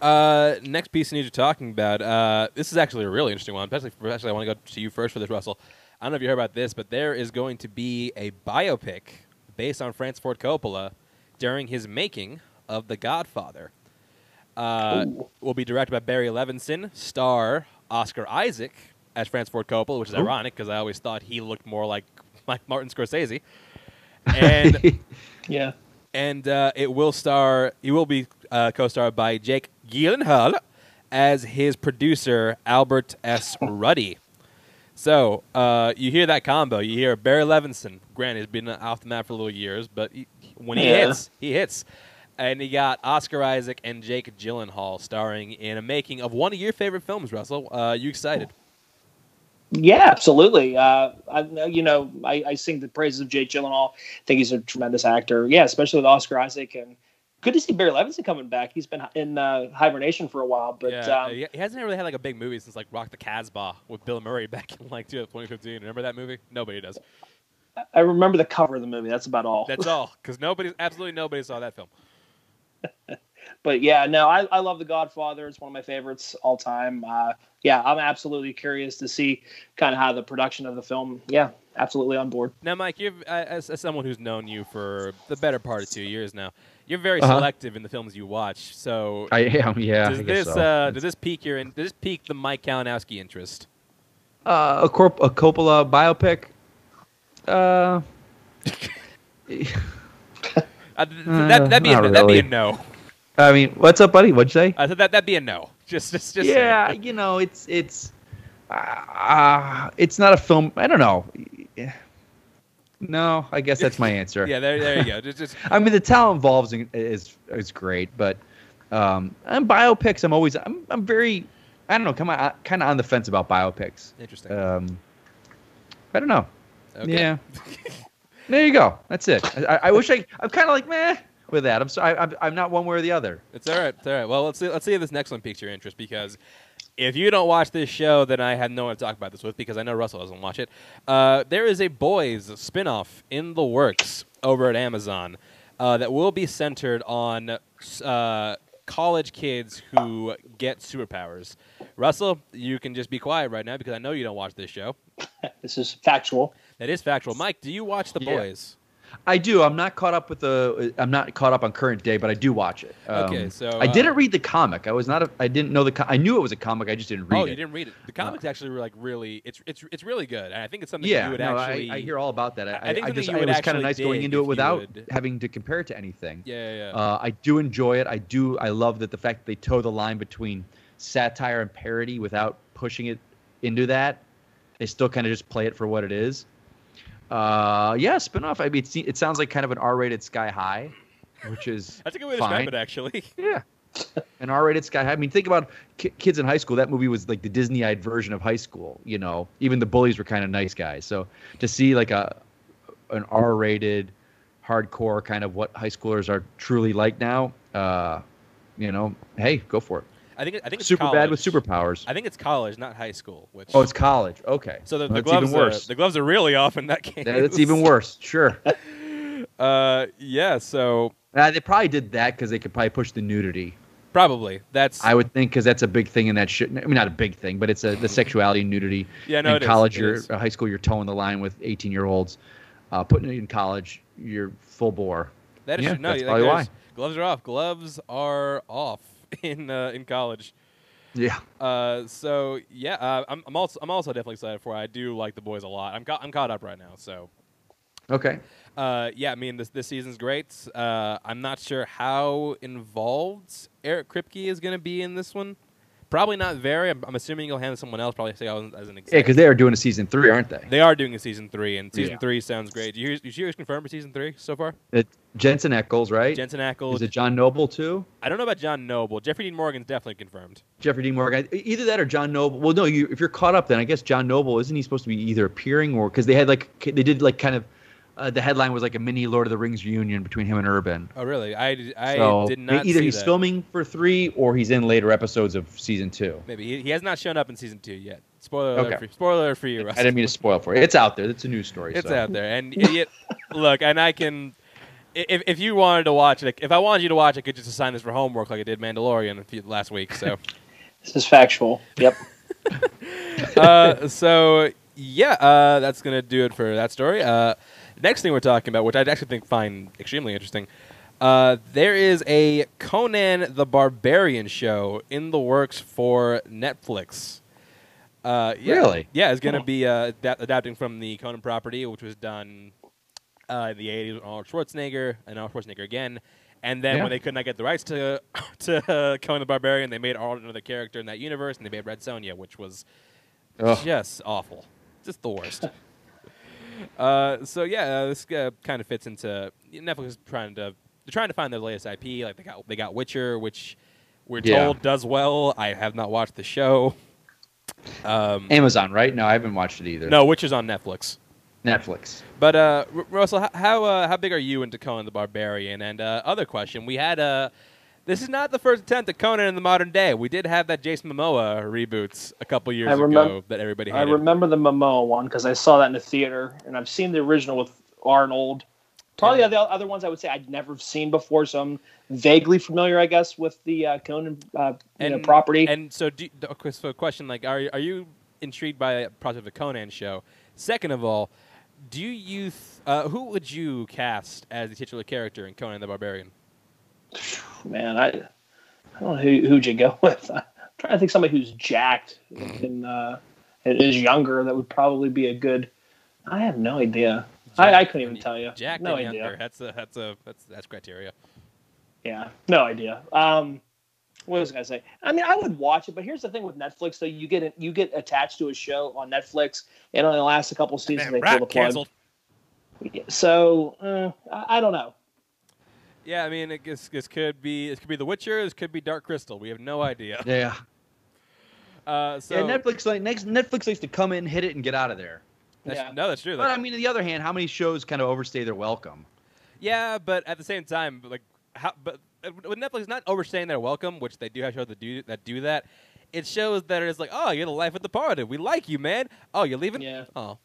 Uh, next piece of news you're talking about, uh, this is actually a really interesting one. Especially, especially I want to go to you first for this, Russell. I don't know if you heard about this, but there is going to be a biopic based on Francis Ford Coppola during his making of The Godfather. Uh, will be directed by Barry Levinson, star Oscar Isaac as Francis Ford Coppola, which is Ooh. ironic because I always thought he looked more like like Martin Scorsese. And yeah, and uh, it will star. It will be uh, co-starred by Jake Gyllenhaal as his producer Albert S. Ruddy. So uh, you hear that combo. You hear Barry Levinson. Granted, he's been off the map for little years, but he, when he yeah. hits, he hits. And he got Oscar Isaac and Jake Gyllenhaal starring in a making of one of your favorite films, Russell. Uh, you excited? Yeah, absolutely. Uh, I, you know, I, I sing the praises of Jake Gyllenhaal. I think he's a tremendous actor. Yeah, especially with Oscar Isaac. And good to see Barry Levinson coming back. He's been in uh, hibernation for a while. But yeah, um, he hasn't really had like a big movie since like Rock the Casbah with Bill Murray back in like twenty fifteen. Remember that movie? Nobody does. I remember the cover of the movie. That's about all. That's all. Because nobody, absolutely nobody saw that film. But yeah, no, I, I love The Godfather. It's one of my favorites all time. Uh, yeah, I'm absolutely curious to see kind of how the production of the film. Yeah, absolutely on board. Now, Mike, you've as, as someone who's known you for the better part of two years now, you're very uh-huh. selective in the films you watch. So I am. Yeah. Does I guess this so. uh, does this pique your does this pique the Mike Kalinowski interest? Uh, a, corp, a Coppola biopic. Uh. Uh, th- that, that'd, be a, really. that'd be a no. I mean, what's up, buddy? What'd you say? I said that that'd be a no. Just, just, just. Yeah, you know, it's it's, uh, it's not a film. I don't know. No, I guess that's my answer. Yeah, there, there you go. Just, just. I mean, the talent involved is is great, but um, and biopics. I'm always, I'm, I'm very, I don't know, kind of, kind of on the fence about biopics. Interesting. Um, I don't know. Okay. Yeah. There you go. That's it. I, I wish I. I'm kind of like meh with that. I'm sorry. I'm, I'm not one way or the other. It's all right. It's all right. Well, let's see. Let's see if this next one piques your interest, because if you don't watch this show, then I have no one to talk about this with, because I know Russell doesn't watch it. Uh, there is a Boys spinoff in the works over at Amazon uh, that will be centered on uh, college kids who get superpowers. Russell, you can just be quiet right now because I know you don't watch this show. This is factual. That is factual. Mike, do you watch The Boys? Yeah, I do. I'm not caught up with the. I'm not caught up on current day, but I do watch it. Um, okay, so uh, I didn't read the comic. I was not. A, I didn't know the. Com- I knew it was a comic. I just didn't read it. Oh, you it. didn't read it. The comic's uh, actually like really. It's it's it's really good. And I think it's something yeah, that you would no, actually. I, I hear all about that. I, I, I think I just, you would it was kind of nice going into it without would... having to compare it to anything. Yeah, yeah. yeah. Uh, I do enjoy it. I do. I love that the fact that they toe the line between satire and parody without pushing it into that. They still kind of just play it for what it is. Uh, yeah, spinoff. I mean, it, it sounds like kind of an R-rated Sky High, which is that's a good way to fine. describe it, actually. Yeah, an R-rated Sky High. I mean, think about ki- kids in high school. That movie was like the Disney-eyed version of high school. You know, even the bullies were kind of nice guys. So to see like a an R-rated, hardcore kind of what high schoolers are truly like now, uh, you know, hey, go for it. I think I think it's super college. bad with superpowers. I think it's college, not high school. Which oh, it's college. Okay. So the, well, the gloves even worse. Are the gloves are really off in that case. That's even worse. Sure. uh, yeah. So uh, they probably did that because they could probably push the nudity. Probably. That's I would think because that's a big thing in that shit. I mean, not a big thing, but it's a the sexuality and nudity. Yeah, no, in college, or high school, you're towing the line with eighteen year olds. uh, putting it in college, you're full bore. That is yeah, true. No, that's probably why. Gloves are off. Gloves are off in uh, in college. Yeah. Uh. So yeah. Uh, I'm. I'm also. I'm also definitely excited for it. I do like The Boys a lot. I'm. Ca- I'm caught up right now. So. Okay. Uh. Yeah. I mean, this this season's great. Uh. I'm not sure how involved Eric Kripke is going to be in this one. Probably not very. I'm, I'm assuming you'll hand someone else. Probably say as an example. Yeah, because they are doing a season three, aren't they? They are doing a season three, and season yeah. three sounds great. Do you hear? Did you hear confirmed for season three so far? It, Jensen Ackles, right? Jensen Ackles. Is it John Noble too? I don't know about John Noble. Jeffrey Dean Morgan's definitely confirmed. Jeffrey Dean Morgan. Either that or John Noble. Well, no. You, if you're caught up, then I guess John Noble isn't he supposed to be either appearing or because they had like they did like kind of. Uh, the headline was like a mini Lord of the Rings reunion between him and Urban. Oh, really? I, I so did not. Either see he's that. filming for three, or he's in later episodes of season two. Maybe he, he has not shown up in season two yet. Spoiler alert! Okay. For you. Spoiler alert for you, Russell. I didn't mean to spoil for you. It's out there. It's a news story. It's so. out there, and it, look, and I can. If if you wanted to watch it, if I wanted you to watch it, I could just assign this for homework like I did Mandalorian last week. So this is factual. Yep. uh, so yeah, uh, that's gonna do it for that story. Uh. Next thing we're talking about, which I actually think find extremely interesting, uh, there is a Conan the Barbarian show in the works for Netflix. Uh, yeah, really? Yeah, it's going to be uh, adap- adapting from the Conan property, which was done uh, in the eighties with Arnold Schwarzenegger and Arnold Schwarzenegger again. And then yeah. when they could not get the rights to to uh, Conan the Barbarian, they made Arnold another character in that universe, and they made Red Sonja, which was Ugh. just awful. Just the worst. Uh, so yeah, uh, this uh, kind of fits into Netflix is trying to they're trying to find their latest I P. Like they got they got Witcher, which we're yeah. told does well. I have not watched the show. Um, Amazon, right? No, I haven't watched it either. No, Witcher's on Netflix. Netflix. But uh, R- Russell, how uh, how big are you into Conan the Barbarian? And uh, other question, we had uh, this is not the first attempt at Conan in the modern day. We did have that Jason Momoa reboots a couple years remem- ago that everybody hated. I remember the Momoa one because I saw that in the theater, and I've seen the original with Arnold. Probably yeah. the other ones I would say I'd never seen before, so I'm vaguely familiar, I guess, with the uh, Conan uh, and, you know, property. And so, do you, so a question, like, are, are you intrigued by the project of the Conan show? Second of all, do you th- uh, who would you cast as the titular character in Conan the Barbarian? Man, I, I don't know who, who'd you go with. I'm trying to think somebody who's jacked and uh, is younger. That would probably be a good. I have no idea. I, I couldn't even tell you. Jacked no and idea. Younger. That's a that's a that's that's criteria. Yeah, no idea. Um, what was I gonna say? I mean, I would watch it, but here's the thing with Netflix: though, you get you get attached to a show on Netflix, and on the last couple of seasons, Man, they pull the plug. Canceled. So uh, I, I don't know. Yeah, I mean, it, this this could be this could be The Witcher, this could be Dark Crystal. We have no idea. Yeah. Uh, so yeah, Netflix like next Netflix likes to come in, hit it, and get out of there. That's, yeah. No, that's true. But like, I mean, on the other hand, how many shows kind of overstay their welcome? Yeah, but at the same time, like, how, but uh, with Netflix not overstaying their welcome, which they do have shows that do that do that. It shows that it's like, oh, you're the life of the party. We like you, man. Oh, you're leaving? Yeah. Oh.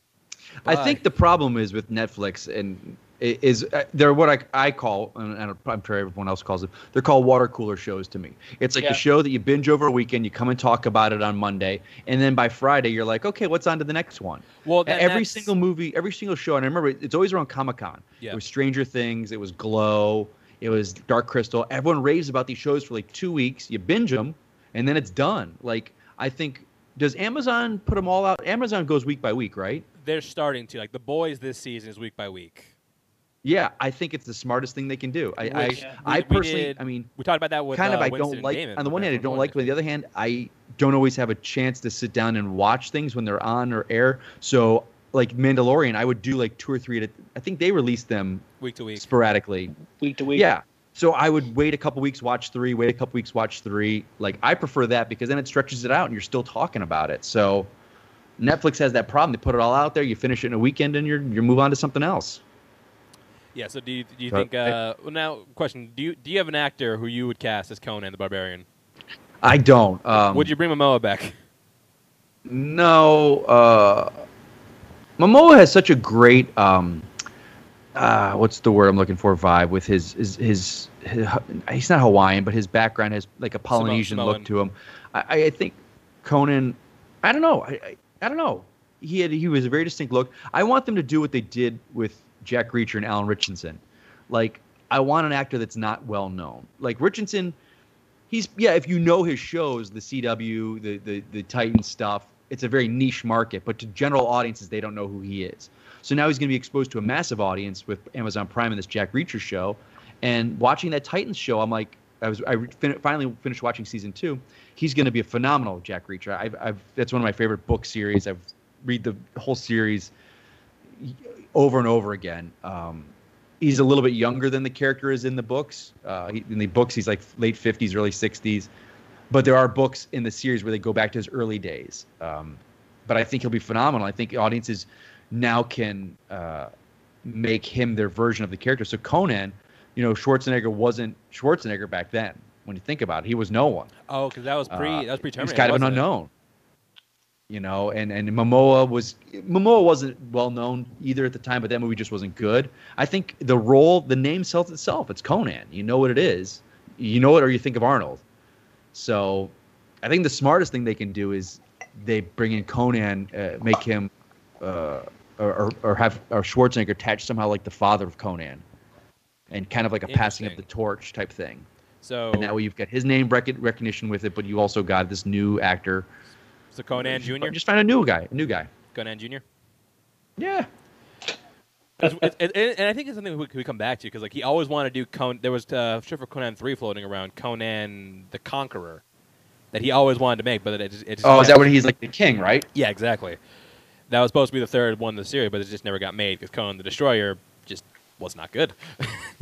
Bye. I think the problem is with Netflix and. Is uh, they're what I, I call, and I'm sure everyone else calls them, they're called water cooler shows to me. It's like yeah. a show that you binge over a weekend, you come and talk about it on Monday, and then by Friday you're like, okay, what's on to the next one? Well, every next... single movie, every single show, and I remember it's always around Comic-Con. Yeah. It was Stranger Things, it was Glow, it was Dark Crystal. Everyone raves about these shows for like two weeks, you binge them, and then it's done. Like, I think, does Amazon put them all out? Amazon goes week by week, right? They're starting to. Like, The Boys this season is week by week. Yeah, I think it's the smartest thing they can do. I, I, yeah. I personally, did, I mean, we talked about that with kind of. Uh, I don't like. Damon, on the one hand, I don't like. But on the other hand, I don't always have a chance to sit down and watch things when they're on or air. So, like Mandalorian, I would do like two or three. At a, I think they released them week to week, sporadically, week to week. Yeah. So I would wait a couple weeks, watch three. Wait a couple weeks, watch three. Like I prefer that because then it stretches it out and you're still talking about it. So Netflix has that problem. They put it all out there. You finish it in a weekend and you're you move on to something else. Yeah, so do you, do you think, uh, well, now, question, do you do you have an actor who you would cast as Conan the Barbarian? I don't. Um, would you bring Momoa back? No. Uh, Momoa has such a great, um, uh, what's the word I'm looking for, vibe with his his, his, his, he's not Hawaiian, but his background has like a Polynesian Samoan. Look to him. I, I think Conan, I don't know, I, I, I don't know. He had he was a very distinct look. I want them to do what they did with Jack Reacher, and Alan Richardson. Like, I want an actor that's not well known. Like Richardson, he's yeah. If you know his shows, the C W, the the the Titan stuff, it's a very niche market. But to general audiences, they don't know who he is. So now he's going to be exposed to a massive audience with Amazon Prime and this Jack Reacher show. And watching that Titans show, I'm like, I was I fin- finally finished watching season two. He's going to be a phenomenal Jack Reacher. I've, I've that's one of my favorite book series. I've read the whole series over and over again. Um, he's a little bit younger than the character is in the books. Uh, he, in the books, he's like late fifties, early sixties. But there are books in the series where they go back to his early days. Um, but I think he'll be phenomenal. I think audiences now can uh, make him their version of the character. So Conan, you know, Schwarzenegger wasn't Schwarzenegger back then. When you think about it, he was no one. Oh, because that was pre uh, that was pre-Terminator. He's kind of an unknown. It? You know, and, and Momoa was Momoa wasn't well known either at the time, but that movie just wasn't good. I think the role, the name sells itself. It's Conan. You know what it is. You know it, or you think of Arnold. So, I think the smartest thing they can do is they bring in Conan, uh, make him, uh, or or have or Schwarzenegger attached somehow, like the father of Conan. And kind of like a passing of the torch type thing. So and that way you've got his name rec- recognition with it, but you also got this new actor. So Conan Junior Just find a new guy, a new guy. Conan Junior Yeah. It's, it's, it, and I think it's something we could come back to because like he always wanted to do Conan. There was uh, sure for Conan three floating around, Conan the Conqueror, that he always wanted to make, but it just, it just oh, is that when he's like the king, right? Yeah, exactly. That was supposed to be the third one in the series, but it just never got made because Conan the Destroyer just. Was not good.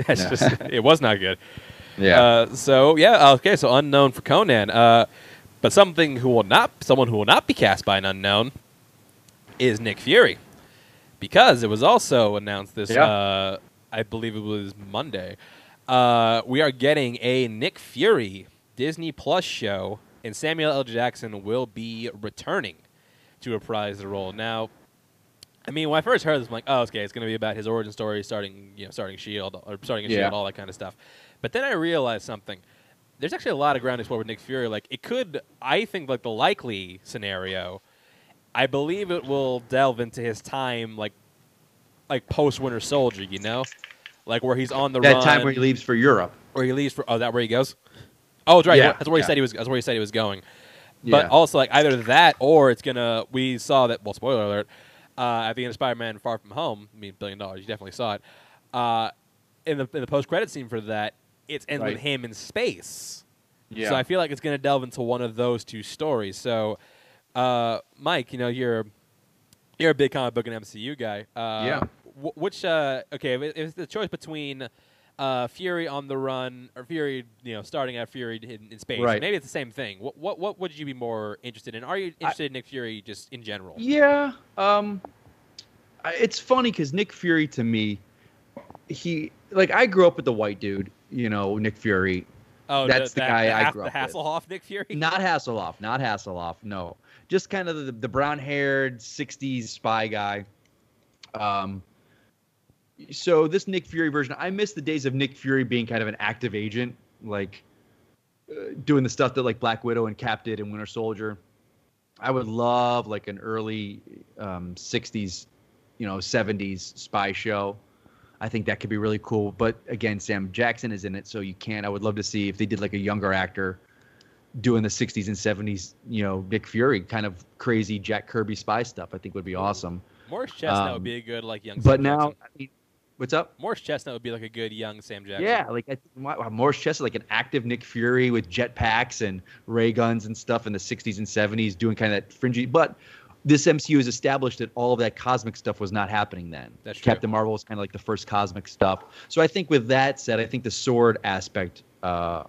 That's no. just it was not good. Yeah. Uh, so yeah. Okay. So unknown for Conan, uh, but something who will not, someone who will not be cast by an unknown, is Nick Fury, because it was also announced this. Yeah. Uh, I believe it was Monday. Uh, we are getting a Nick Fury Disney Plus show, and Samuel L. Jackson will be returning to reprise the role now. I mean, when I first heard this, I'm like, "Oh, okay, it's going to be about his origin story, starting, you know, starting Shield or starting a yeah. Shield, all that kind of stuff." But then I realized something. There's actually a lot of ground to explore with Nick Fury. Like, it could, I think, like the likely scenario, I believe it will delve into his time, like, like post Winter Soldier, you know, like where he's on the that run. That time where he leaves for Europe, where he leaves for oh, that where he goes. Oh, that's right. Yeah. That's where he yeah. said he was. That's where he said he was going. Yeah. But also, like either that or it's gonna. We saw that. Well, spoiler alert. Uh, at the end of Spider-Man Far From Home, I mean, billion dollars, you definitely saw it. Uh, in the in the post-credit scene for that, it's ends right. with him in space. Yeah. So I feel like it's going to delve into one of those two stories. So, uh, Mike, you know, you're you're a big comic book and M C U guy. Uh, yeah. W- which, uh, okay, if it's the choice between uh, Fury on the run or Fury, you know, starting at Fury in, in space, right. maybe it's the same thing. What what what would you be more interested in? Are you interested I, in Nick Fury just in general? Yeah. Um, it's funny because Nick Fury to me, he like I grew up with the white dude, you know, Nick Fury. Oh, that's the, the that, guy the, I grew the up Hasselhoff with. Nick Fury. Not Hasselhoff. Not Hasselhoff. No, just kind of the, the brown-haired sixties spy guy. Um. So this Nick Fury version, I miss the days of Nick Fury being kind of an active agent, like uh, doing the stuff that like Black Widow and Cap did in Winter Soldier. I would love like an early um, sixties, you know, seventies spy show. I think that could be really cool. But again, Sam Jackson is in it, so you can't. I would love to see if they did like a younger actor doing the sixties and seventies, you know, Nick Fury kind of crazy Jack Kirby spy stuff. I think would be awesome. Morris Chestnut um, would be a good like young. But Sam now. Jackson. I mean, what's up? Morris Chestnut would be like a good young Sam Jackson. Yeah, like I think Morris Chestnut, like an active Nick Fury with jetpacks and ray guns and stuff in the sixties and seventies, doing kind of that fringy. But this M C U has established that all of that cosmic stuff was not happening then. That's true. Captain Marvel was kind of like the first cosmic stuff. So I think with that said, I think the sword aspect, uh,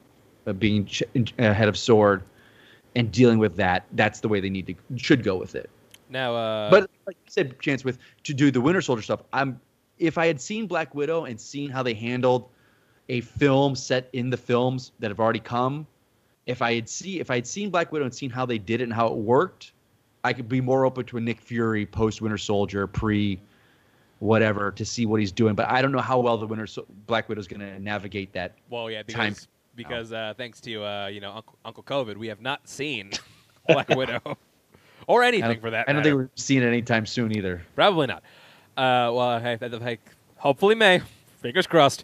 of being ch- ahead of sword and dealing with that, that's the way they need to should go with it. Now, uh... but like you said, Chance, with to do the Winter Soldier stuff, I'm. If I had seen Black Widow and seen how they handled a film set in the films that have already come, if I had see if I had seen Black Widow and seen how they did it and how it worked, I could be more open to a Nick Fury post Winter Soldier, pre whatever, to see what he's doing. But I don't know how well the Winter so- Black Widow is going to navigate that. Well, yeah, because time. because uh, thanks to uh, you know Uncle, Uncle COVID, we have not seen Black Widow or anything for that matter. I don't think we're seeing it anytime soon either. Probably not. Uh, well, I, I, I, Hopefully May. Fingers crossed.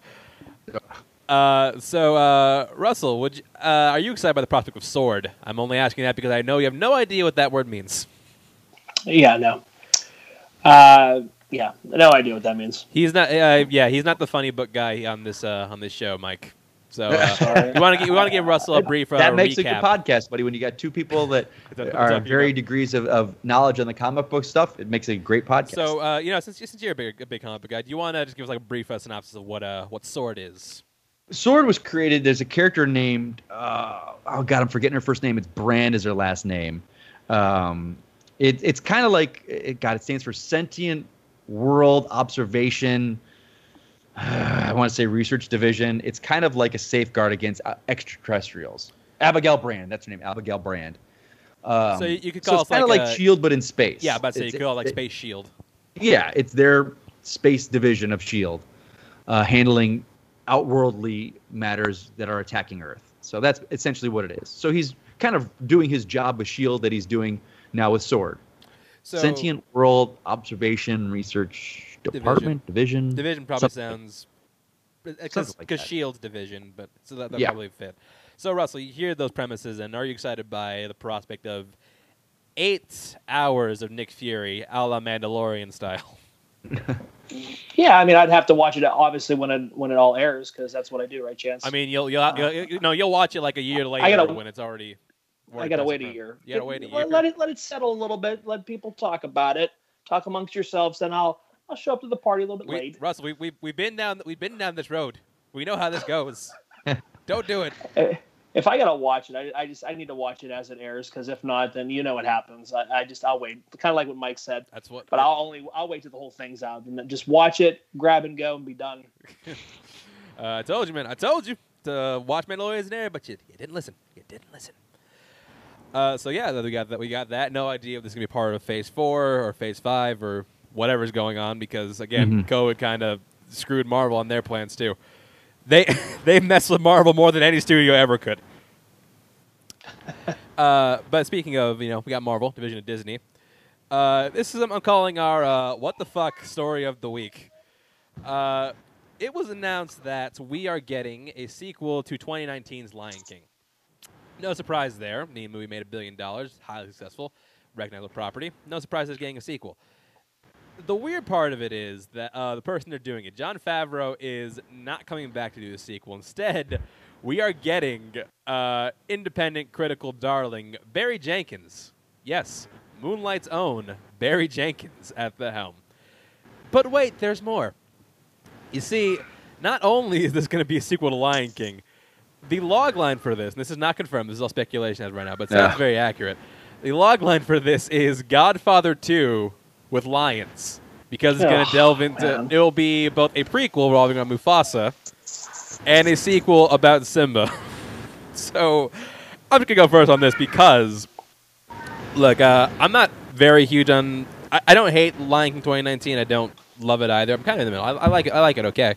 Uh, so, uh, Russell, would you, uh, are you excited by the prospect of sword? I'm only asking that because I know you have no idea what that word means. Yeah, no. Uh, yeah, no idea what that means. He's not. Uh, yeah, he's not the funny book guy on this uh, on this show, Mike. So uh, we want to we want to give Russell a brief. Uh, that makes recap. It a podcast, buddy. When you got two people that are varying degrees of, of knowledge on the comic book stuff, it makes a great podcast. So uh, you know, since since you're a big a big comic book guy, do you want to just give us like a brief uh, synopsis of what uh what Sword is? Sword was created. There's a character named uh, oh god, I'm forgetting her first name. It's Brand is her last name. Um, it it's kind of like it, God. It stands for Sentient World Observation. I want to say research division. It's kind of like a safeguard against uh, extraterrestrials. Abigail Brand. That's her name. Abigail Brand. Um, so you could call so it's kind of like, like a, S H I E L D, but in space. Yeah, about to say you could call it like it, Space S H I E L D. Yeah, it's their space division of S H I E L D, uh, handling outworldly matters that are attacking Earth. So that's essentially what it is. So he's kind of doing his job with S H I E L D that he's doing now with Sword. So, Sentient World Observation Research. Department, division, division, division probably sounds because like S H I E L D division, but so that, that yeah. probably fit. So Russell, you hear those premises, and are you excited by the prospect of eight hours of Nick Fury, a la Mandalorian style? Yeah, I mean, I'd have to watch it obviously when it when it all airs because that's what I do, right, Chance? I mean, you'll you'll, uh, you'll you'll no, you'll watch it like a year later I gotta, when it's already. I gotta wait a year. You gotta wait a year. Let it let it settle a little bit. Let people talk about it. Talk amongst yourselves, then I'll. I'll show up to the party a little bit we, late. Russell, we we we've been down we've been down this road. We know how this goes. Don't do it. If I gotta watch it, I, I just I need to watch it as it airs because if not, then you know what happens. I, I just I'll wait. Kind of like what Mike said. That's what. But I'll only I'll wait till the whole thing's out and then just watch it, grab and go, and be done. uh, I told you, man. I told you to watch Mandalorian in air, but you you didn't listen. You didn't listen. Uh, so yeah, we got that. We got that. No idea if this is gonna be part of Phase Four or Phase Five or. Whatever's going on, because again, mm-hmm. COVID kind of screwed Marvel on their plans too. They they messed with Marvel more than any studio ever could. uh, but speaking of, you know, we got Marvel, division of Disney. Uh, this is I'm calling our uh, what the fuck story of the week. Uh, it was announced that we are getting a sequel to twenty nineteen's Lion King. No surprise there. The movie made a billion dollars, highly successful, recognizable property. No surprise, it's getting a sequel. The weird part of it is that uh, the person they're doing it, Jon Favreau, is not coming back to do the sequel. Instead, we are getting uh, independent critical darling Barry Jenkins. Yes, Moonlight's own Barry Jenkins at the helm. But wait, there's more. You see, not only is this going to be a sequel to Lion King, the logline for this, and this is not confirmed, this is all speculation as of right now, but it's yeah. very accurate. The logline for this is Godfather two... with lions, because it's oh, going to delve into... Man. It will be both a prequel revolving on Mufasa and a sequel about Simba. So I'm just going to go first on this because, look, uh, I'm not very huge on... I, I don't hate Lion King twenty nineteen. I don't love it either. I'm kind of in the middle. I, I like it. I like it okay.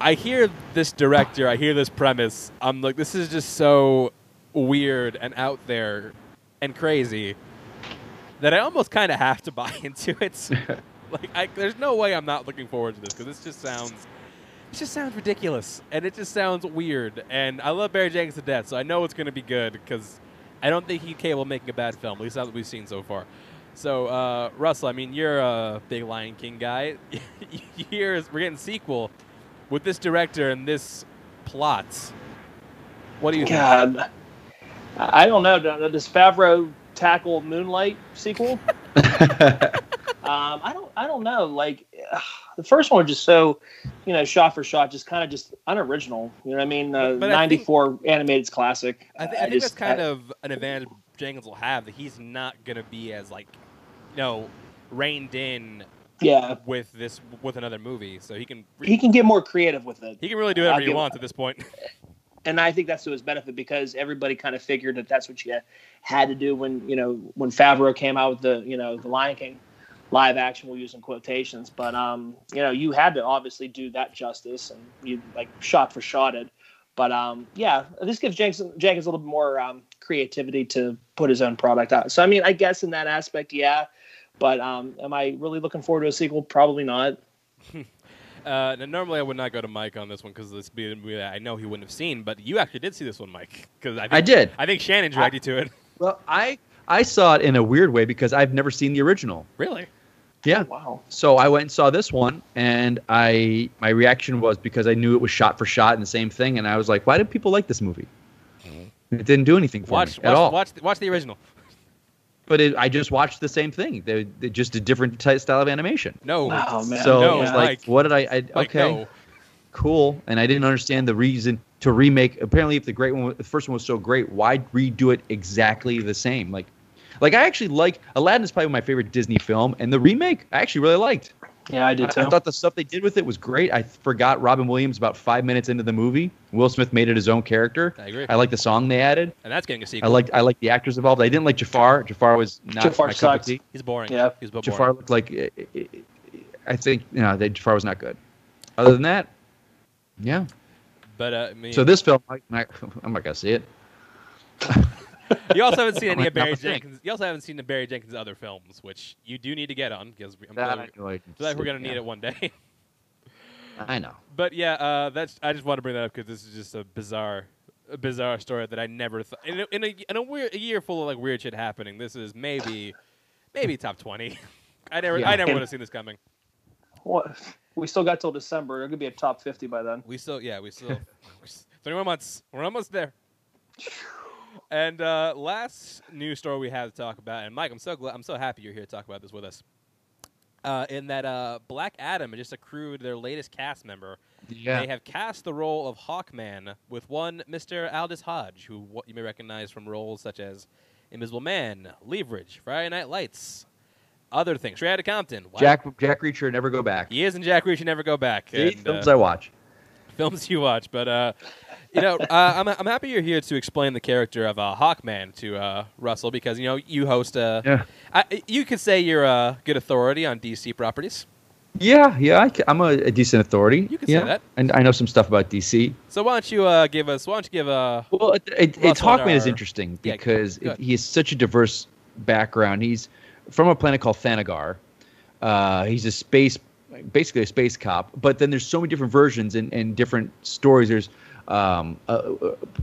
I hear this director. I hear this premise. I'm like, this is just so weird and out there and crazy that I almost kind of have to buy into it. Like, I, there's no way I'm not looking forward to this because this just sounds, it just sounds ridiculous and it just sounds weird. And I love Barry Jenkins to death, so I know it's going to be good because I don't think he's capable of making a bad film. At least not that we've seen so far. So, uh, Russell, I mean, you're a big Lion King guy. Here's we're getting a sequel with this director and this plot. What do you? God, think? I don't know. Does Favreau tackle Moonlight sequel? um, I don't, I don't know. Like ugh, the first one was just so, you know, shot for shot, just kind of just unoriginal. You know what I mean? Uh, ninety-four animated's classic. I, th- I, I think just, that's kind I, of an advantage Jenkins will have that he's not gonna be as like, you know, reined in. Yeah. With this, with another movie, so he can re- he can get more creative with it. He can really do whatever I'll he wants it. At this point. And I think that's to his benefit because everybody kind of figured that that's what you had to do when, you know, when Favreau came out with the, you know, the Lion King live action, we'll use in quotations. But, um, you know, you had to obviously do that justice and you like shot for shot it. But, um, yeah, this gives Jenkins, Jenkins a little bit more um, creativity to put his own product out. So, I mean, I guess in that aspect, yeah. But um, am I really looking forward to a sequel? Probably not. Uh, and normally I would not go to Mike on this one because this be a movie that I know he wouldn't have seen, but you actually did see this one, Mike. Because I, I did. I think Shannon dragged I, you to it. Well, I I saw it in a weird way because I've never seen the original. Really? Yeah. Oh, wow. So I went and saw this one, and I my reaction was because I knew it was shot for shot and the same thing, and I was like, why did people like this movie? It didn't do anything for watch, me watch, at all. Watch, watch the original. But it, I just watched the same thing. They, they just a different type, style of animation. No, oh, man. So no, it was like, like, what did I? I like, okay, no. Cool. And I didn't understand the reason to remake. Apparently, if the great one, the first one was so great, why redo it exactly the same? Like, like I actually like Aladdin is probably my favorite Disney film, and the remake I actually really liked. Yeah, I did too. I, I thought the stuff they did with it was great. I forgot Robin Williams about five minutes into the movie. Will Smith made it his own character. I agree. I like the song they added. And that's getting a sequel. I like I like the actors involved. I didn't like Jafar. Jafar was not Jafar my cup of tea. He's boring. Yeah, he's boring. Jafar looked like I think you know that Jafar was not good. Other than that, yeah. But uh, me, so this film, I, I, I'm not gonna see it. You also haven't seen any of Barry Jenkins. You also haven't seen the Barry Jenkins other films, which you do need to get on because I'm glad we're going to need it one day. I know. But yeah, uh, that's. I just want to bring that up because this is just a bizarre, a bizarre story that I never thought. In a in a, in a, weird, a year full of like weird shit happening, this is maybe, maybe top twenty. I never, yeah. I never would have seen this coming. What? We still got till December. It could be a top fifty by then. We still, yeah, we still. Twenty-one months. We're almost there. And uh, last news story we have to talk about, and Mike, I'm so glad, I'm so happy you're here to talk about this with us. Uh, in that uh, Black Adam just accrued their latest cast member. Yeah. They have cast the role of Hawkman with one Mister Aldis Hodge, who what you may recognize from roles such as Invisible Man, Leverage, Friday Night Lights, other things. Straight Outta Compton. Wow. Jack Jack Reacher, Never Go Back. He is in Jack Reacher, Never Go Back. The and, films uh, I watch. Films you watch, but. Uh, You know, uh, I'm I'm happy you're here to explain the character of uh, Hawkman to uh, Russell because you know you host a. Yeah. I, you could say you're a good authority on D C properties. Yeah, yeah, I, I'm a, a decent authority. You can yeah. say that, and I know some stuff about D C. So why don't you uh, give us? Why don't you give a? Well, it, it, it's Hawkman our, is interesting because yeah, it, he has such a diverse background. He's from a planet called Thanagar. Uh, he's a space, basically a space cop. But then there's so many different versions and, and different stories. There's Um, uh,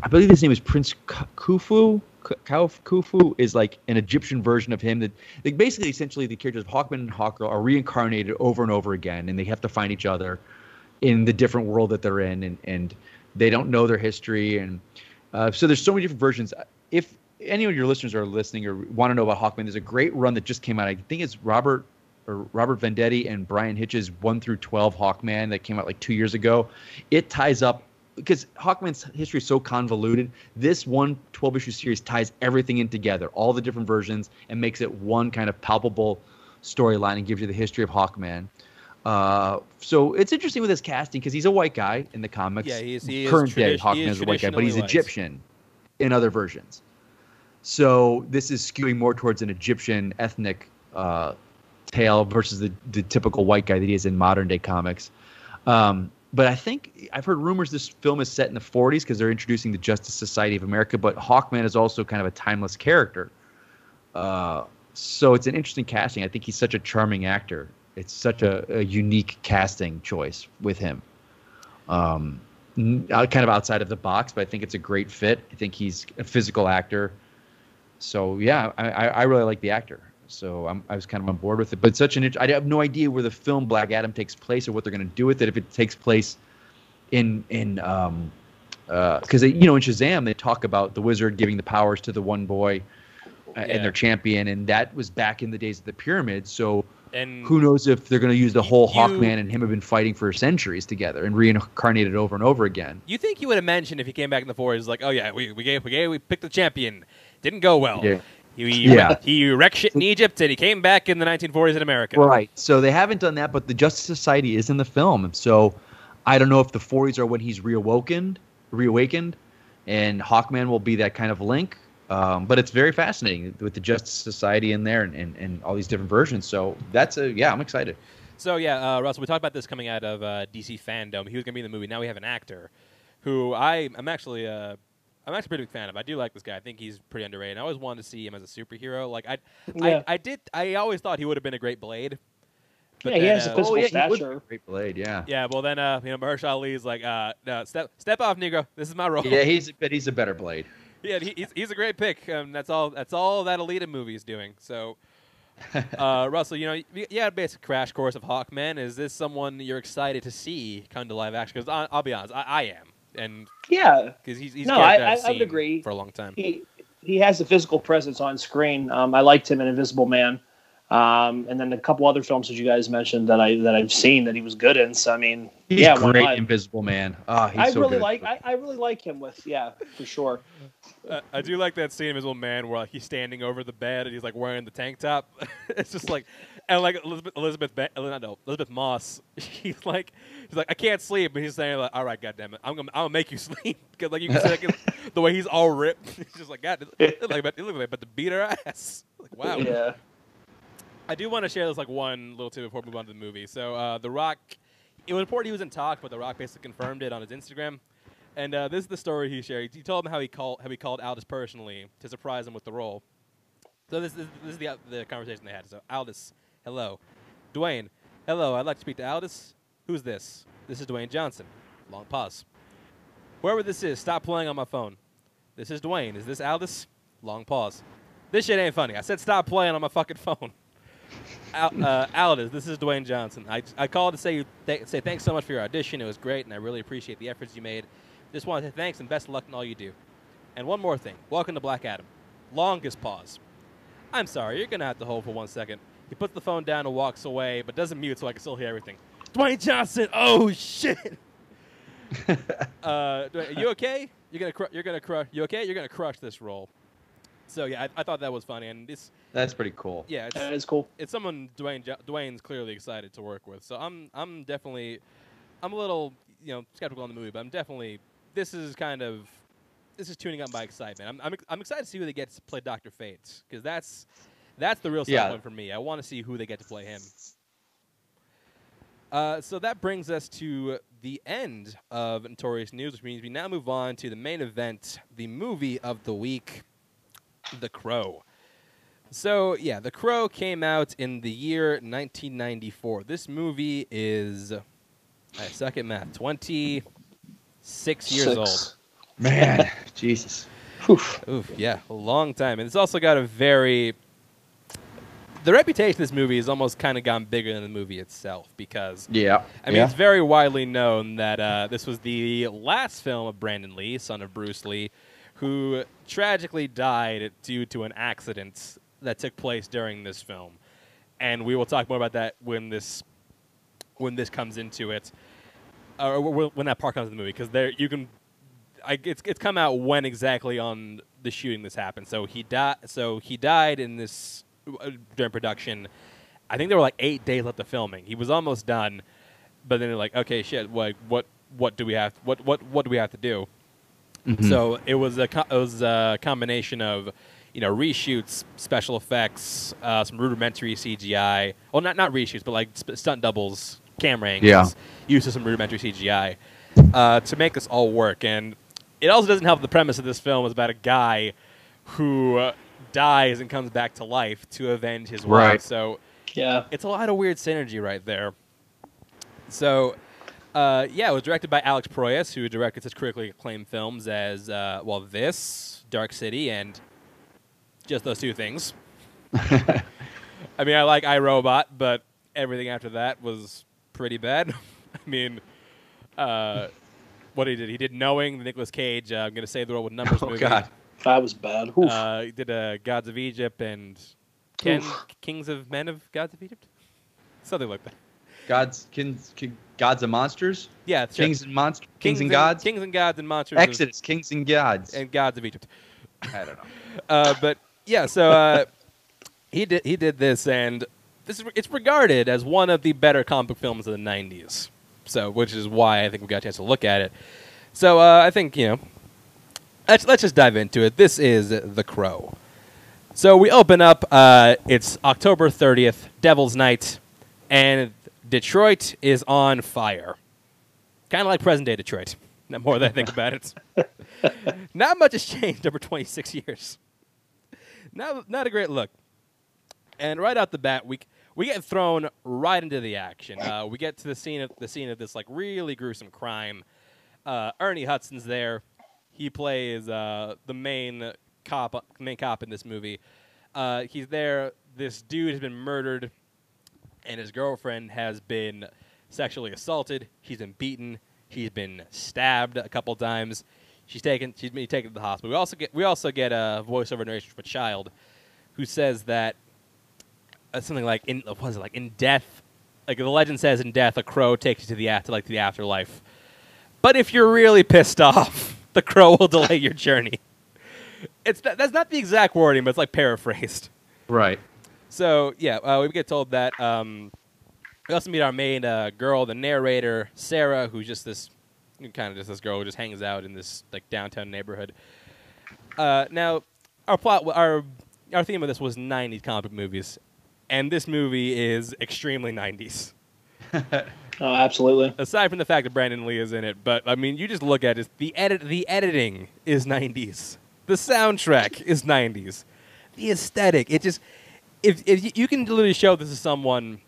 I believe his name is Prince Khufu. Khufu is like an Egyptian version of him. That like basically, essentially, the characters of Hawkman and Hawkgirl are reincarnated over and over again, and they have to find each other in the different world that they're in, and, and they don't know their history. And uh, so there's so many different versions. If any of your listeners are listening or want to know about Hawkman, there's a great run that just came out. I think it's Robert or Robert Vendetti and Brian Hitch's one through twelve Hawkman that came out like two years ago. It ties up. Because Hawkman's history is so convoluted, this one twelve-issue series ties everything in together, all the different versions, and makes it one kind of palpable storyline and gives you the history of Hawkman. Uh, so it's interesting with his casting because he's a white guy in the comics. Yeah, he is. He Current is day Hawkman is, is a white guy, but he's Egyptian in other versions. So this is skewing more towards an Egyptian ethnic uh, tale versus the, the typical white guy that he is in modern-day comics. Um But I think I've heard rumors this film is set in the forties because they're introducing the Justice Society of America. But Hawkman is also kind of a timeless character. Uh, so it's an interesting casting. I think he's such a charming actor. It's such a, a unique casting choice with him. Um, kind of outside of the box, but I think it's a great fit. I think he's a physical actor. So, yeah, I, I really like the actor. So I'm, I was kind of on board with it. But such an – I have no idea where the film Black Adam takes place or what they're going to do with it. If it takes place in – in um, uh, because, you know, in Shazam, they talk about the wizard giving the powers to the one boy uh, yeah. and their champion. And that was back in the days of the pyramids. So and who knows if they're going to use the whole you, Hawkman and him have been fighting for centuries together and reincarnated over and over again. You think he would have mentioned if he came back in the forties like, oh, yeah, we, we, gave, we, gave, we picked the champion. Didn't go well. Yeah. He, yeah. he wrecked shit in Egypt, and he came back in the nineteen forties in America. Right. So they haven't done that, but the Justice Society is in the film. So I don't know if the forties are when he's reawoken, reawakened, and Hawkman will be that kind of link. Um, but it's very fascinating with the Justice Society in there and, and, and all these different versions. So that's a – yeah, I'm excited. So, yeah, uh, Russell, we talked about this coming out of uh, D C fandom. He was going to be in the movie. Now we have an actor who I, I'm actually uh, – I'm actually a pretty big fan of. I do like this guy. I think he's pretty underrated. I always wanted to see him as a superhero. Like I, yeah. I, I did. I always thought he would have been a great Blade. But yeah, then, he has uh, a physical oh, yeah, stature. Great blade, yeah. Yeah, well then, uh, you know, Mahershala Ali is like, uh, no, step, step off, Negro. This is my role. Yeah, he's but he's a better blade. Yeah, he, he's he's a great pick. Um, that's all. That's all that Alita movie is doing. So, uh, Russell, you know, you, yeah, basic crash course of Hawkman. Is this someone you're excited to see come to live action? Because I'll be honest, I, I am. And yeah, because he's he's no, I, I, I would agree for a long time. He he has a physical presence on screen. Um, I liked him in Invisible Man. Um, and then a couple other films that you guys mentioned that I that I've seen that he was good in. So I mean, he's yeah, great Invisible Man. Ah, oh, I so really good. like I, I really like him with yeah for sure. Uh, I do like that scene in Invisible Man where like, he's standing over the bed and he's like wearing the tank top. It's just like and like Elizabeth Elizabeth Be- no, Elizabeth Moss. She's like she's like I can't sleep, but he's saying like all right, goddamn it, I'm gonna I'm gonna make you sleep because like you can see like, the way he's all ripped. He's just like God, it looks like about like, to beat her ass. Like wow. Yeah. I do want to share this like one little tip before we move on to the movie. So uh, The Rock, it was reported he was in talks, but The Rock basically confirmed it on his Instagram. And uh, this is the story he shared. He told him how he called how he called Aldis personally to surprise him with the role. So this is this is the the conversation they had. So Aldis, hello, Dwayne, hello. I'd like to speak to Aldis. Who's this? This is Dwayne Johnson. Long pause. Whoever this is, stop playing on my phone. This is Dwayne. Is this Aldis? Long pause. This shit ain't funny. I said stop playing on my fucking phone. Al, uh, Aldis, this is Dwayne Johnson. I, I called to say th- say thanks so much for your audition. It was great, and I really appreciate the efforts you made. Just want to say thanks and best of luck in all you do. And one more thing. Welcome to Black Adam. Longest pause. I'm sorry. You're going to have to hold for one second. He puts the phone down and walks away, but doesn't mute so I can still hear everything. Dwayne Johnson. Oh, shit. uh, Dwayne, you okay? You're going to cru- you're going to crush. You okay? You're going to crush this role. So yeah, I, I thought that was funny, and this that's pretty cool. Yeah, it's, that is cool. It's someone Dwayne Dwayne's clearly excited to work with. So I'm I'm definitely I'm a little you know skeptical on the movie, but I'm definitely this is kind of this is tuning up my excitement. I'm I'm, I'm excited to see who they get to play Doctor Fate because that's that's the real yeah. one for me. I want to see who they get to play him. Uh, so that brings us to the end of Notorious News, which means we now move on to the main event, the movie of the week. The Crow. So, yeah, The Crow came out in the year nineteen ninety-four. This movie is, I suck at math, twenty-six years Six. old. Man, Jesus. Oof. Oof, yeah, a long time. And it's also got a very... The reputation of this movie has almost kind of gone bigger than the movie itself because... Yeah. I mean, yeah. It's very widely known that uh, this was the last film of Brandon Lee, son of Bruce Lee, who tragically died due to an accident that took place during this film. And we will talk more about that when this when this comes into it, or when that part comes in the movie, because there you can, I, it's it's come out when exactly on the shooting this happened. So he died. So he died in this uh, during production. I think there were like eight days left of filming. He was almost done, but then they're like, okay, shit, like what what do we have? What what what do we have to do? Mm-hmm. So it was a co- it was a combination of, you know, reshoots, special effects, uh, some rudimentary C G I. Well, not not reshoots, but like sp- stunt doubles, camera angles, yeah. use of some rudimentary C G I uh, to make this all work. And it also doesn't help the premise of this film is about a guy who uh, dies and comes back to life to avenge his wife. Right. So yeah, it's a lot of weird synergy right there. So. Uh, yeah, it was directed by Alex Proyas, who directed such critically acclaimed films as, uh, well, this, Dark City, and just those two things. I mean, I like iRobot, but everything after that was pretty bad. I mean, uh, what he did, he did Knowing, the Nicolas Cage, uh, I'm going to save the world with numbers oh, movie. Oh, God. That was bad. Uh, he did uh, Gods of Egypt and Ken, Kings of Men of Gods of Egypt? Something like that. Gods, kins, kin, gods and monsters. Yeah, sure. Kings and monsters. Kings, Kings and, and gods. Kings and gods and monsters. Exodus. Of, Kings and gods. And Gods of Egypt. I don't know. Uh, but yeah, so uh, he did. He did this, and this is it's regarded as one of the better comic book films of the nineties. So, which is why I think we got a chance to look at it. So uh, I think you know, let's let's just dive into it. This is The Crow. So we open up. Uh, it's October thirtieth, Devil's Night, and Detroit is on fire. Kind of like present-day Detroit. The more that I think about it. Not much has changed over twenty-six years. Not, not a great look. And right out the bat, we we get thrown right into the action. Uh, we get to the scene of the scene of this like really gruesome crime. Uh, Ernie Hudson's there. He plays uh, the main cop, main cop in this movie. Uh, he's there. This dude has been murdered, and his girlfriend has been sexually assaulted. She's been beaten. She's been stabbed a couple times. She's taken. She's been taken to the hospital. We also get. We also get a voiceover narration from a child, who says that uh, something like, "In what was it like in death?" Like the legend says, "In death, a crow takes you to the after, like to the afterlife." But if you're really pissed off, the crow will delay your journey. It's th that's not the exact wording, but it's like paraphrased. Right. So yeah, uh, we get told that. Um, we also meet our main uh, girl, the narrator, Sarah, who's just this. Kind of just this girl who just hangs out in this like downtown neighborhood. Uh, now, our plot, our our theme of this was nineties comic movies, and this movie is extremely nineties. Oh, absolutely. Aside from the fact that Brandon Lee is in it, but I mean, you just look at it. The edit, the editing is nineties. The soundtrack is nineties. The aesthetic, it just if if you can literally show this to someone,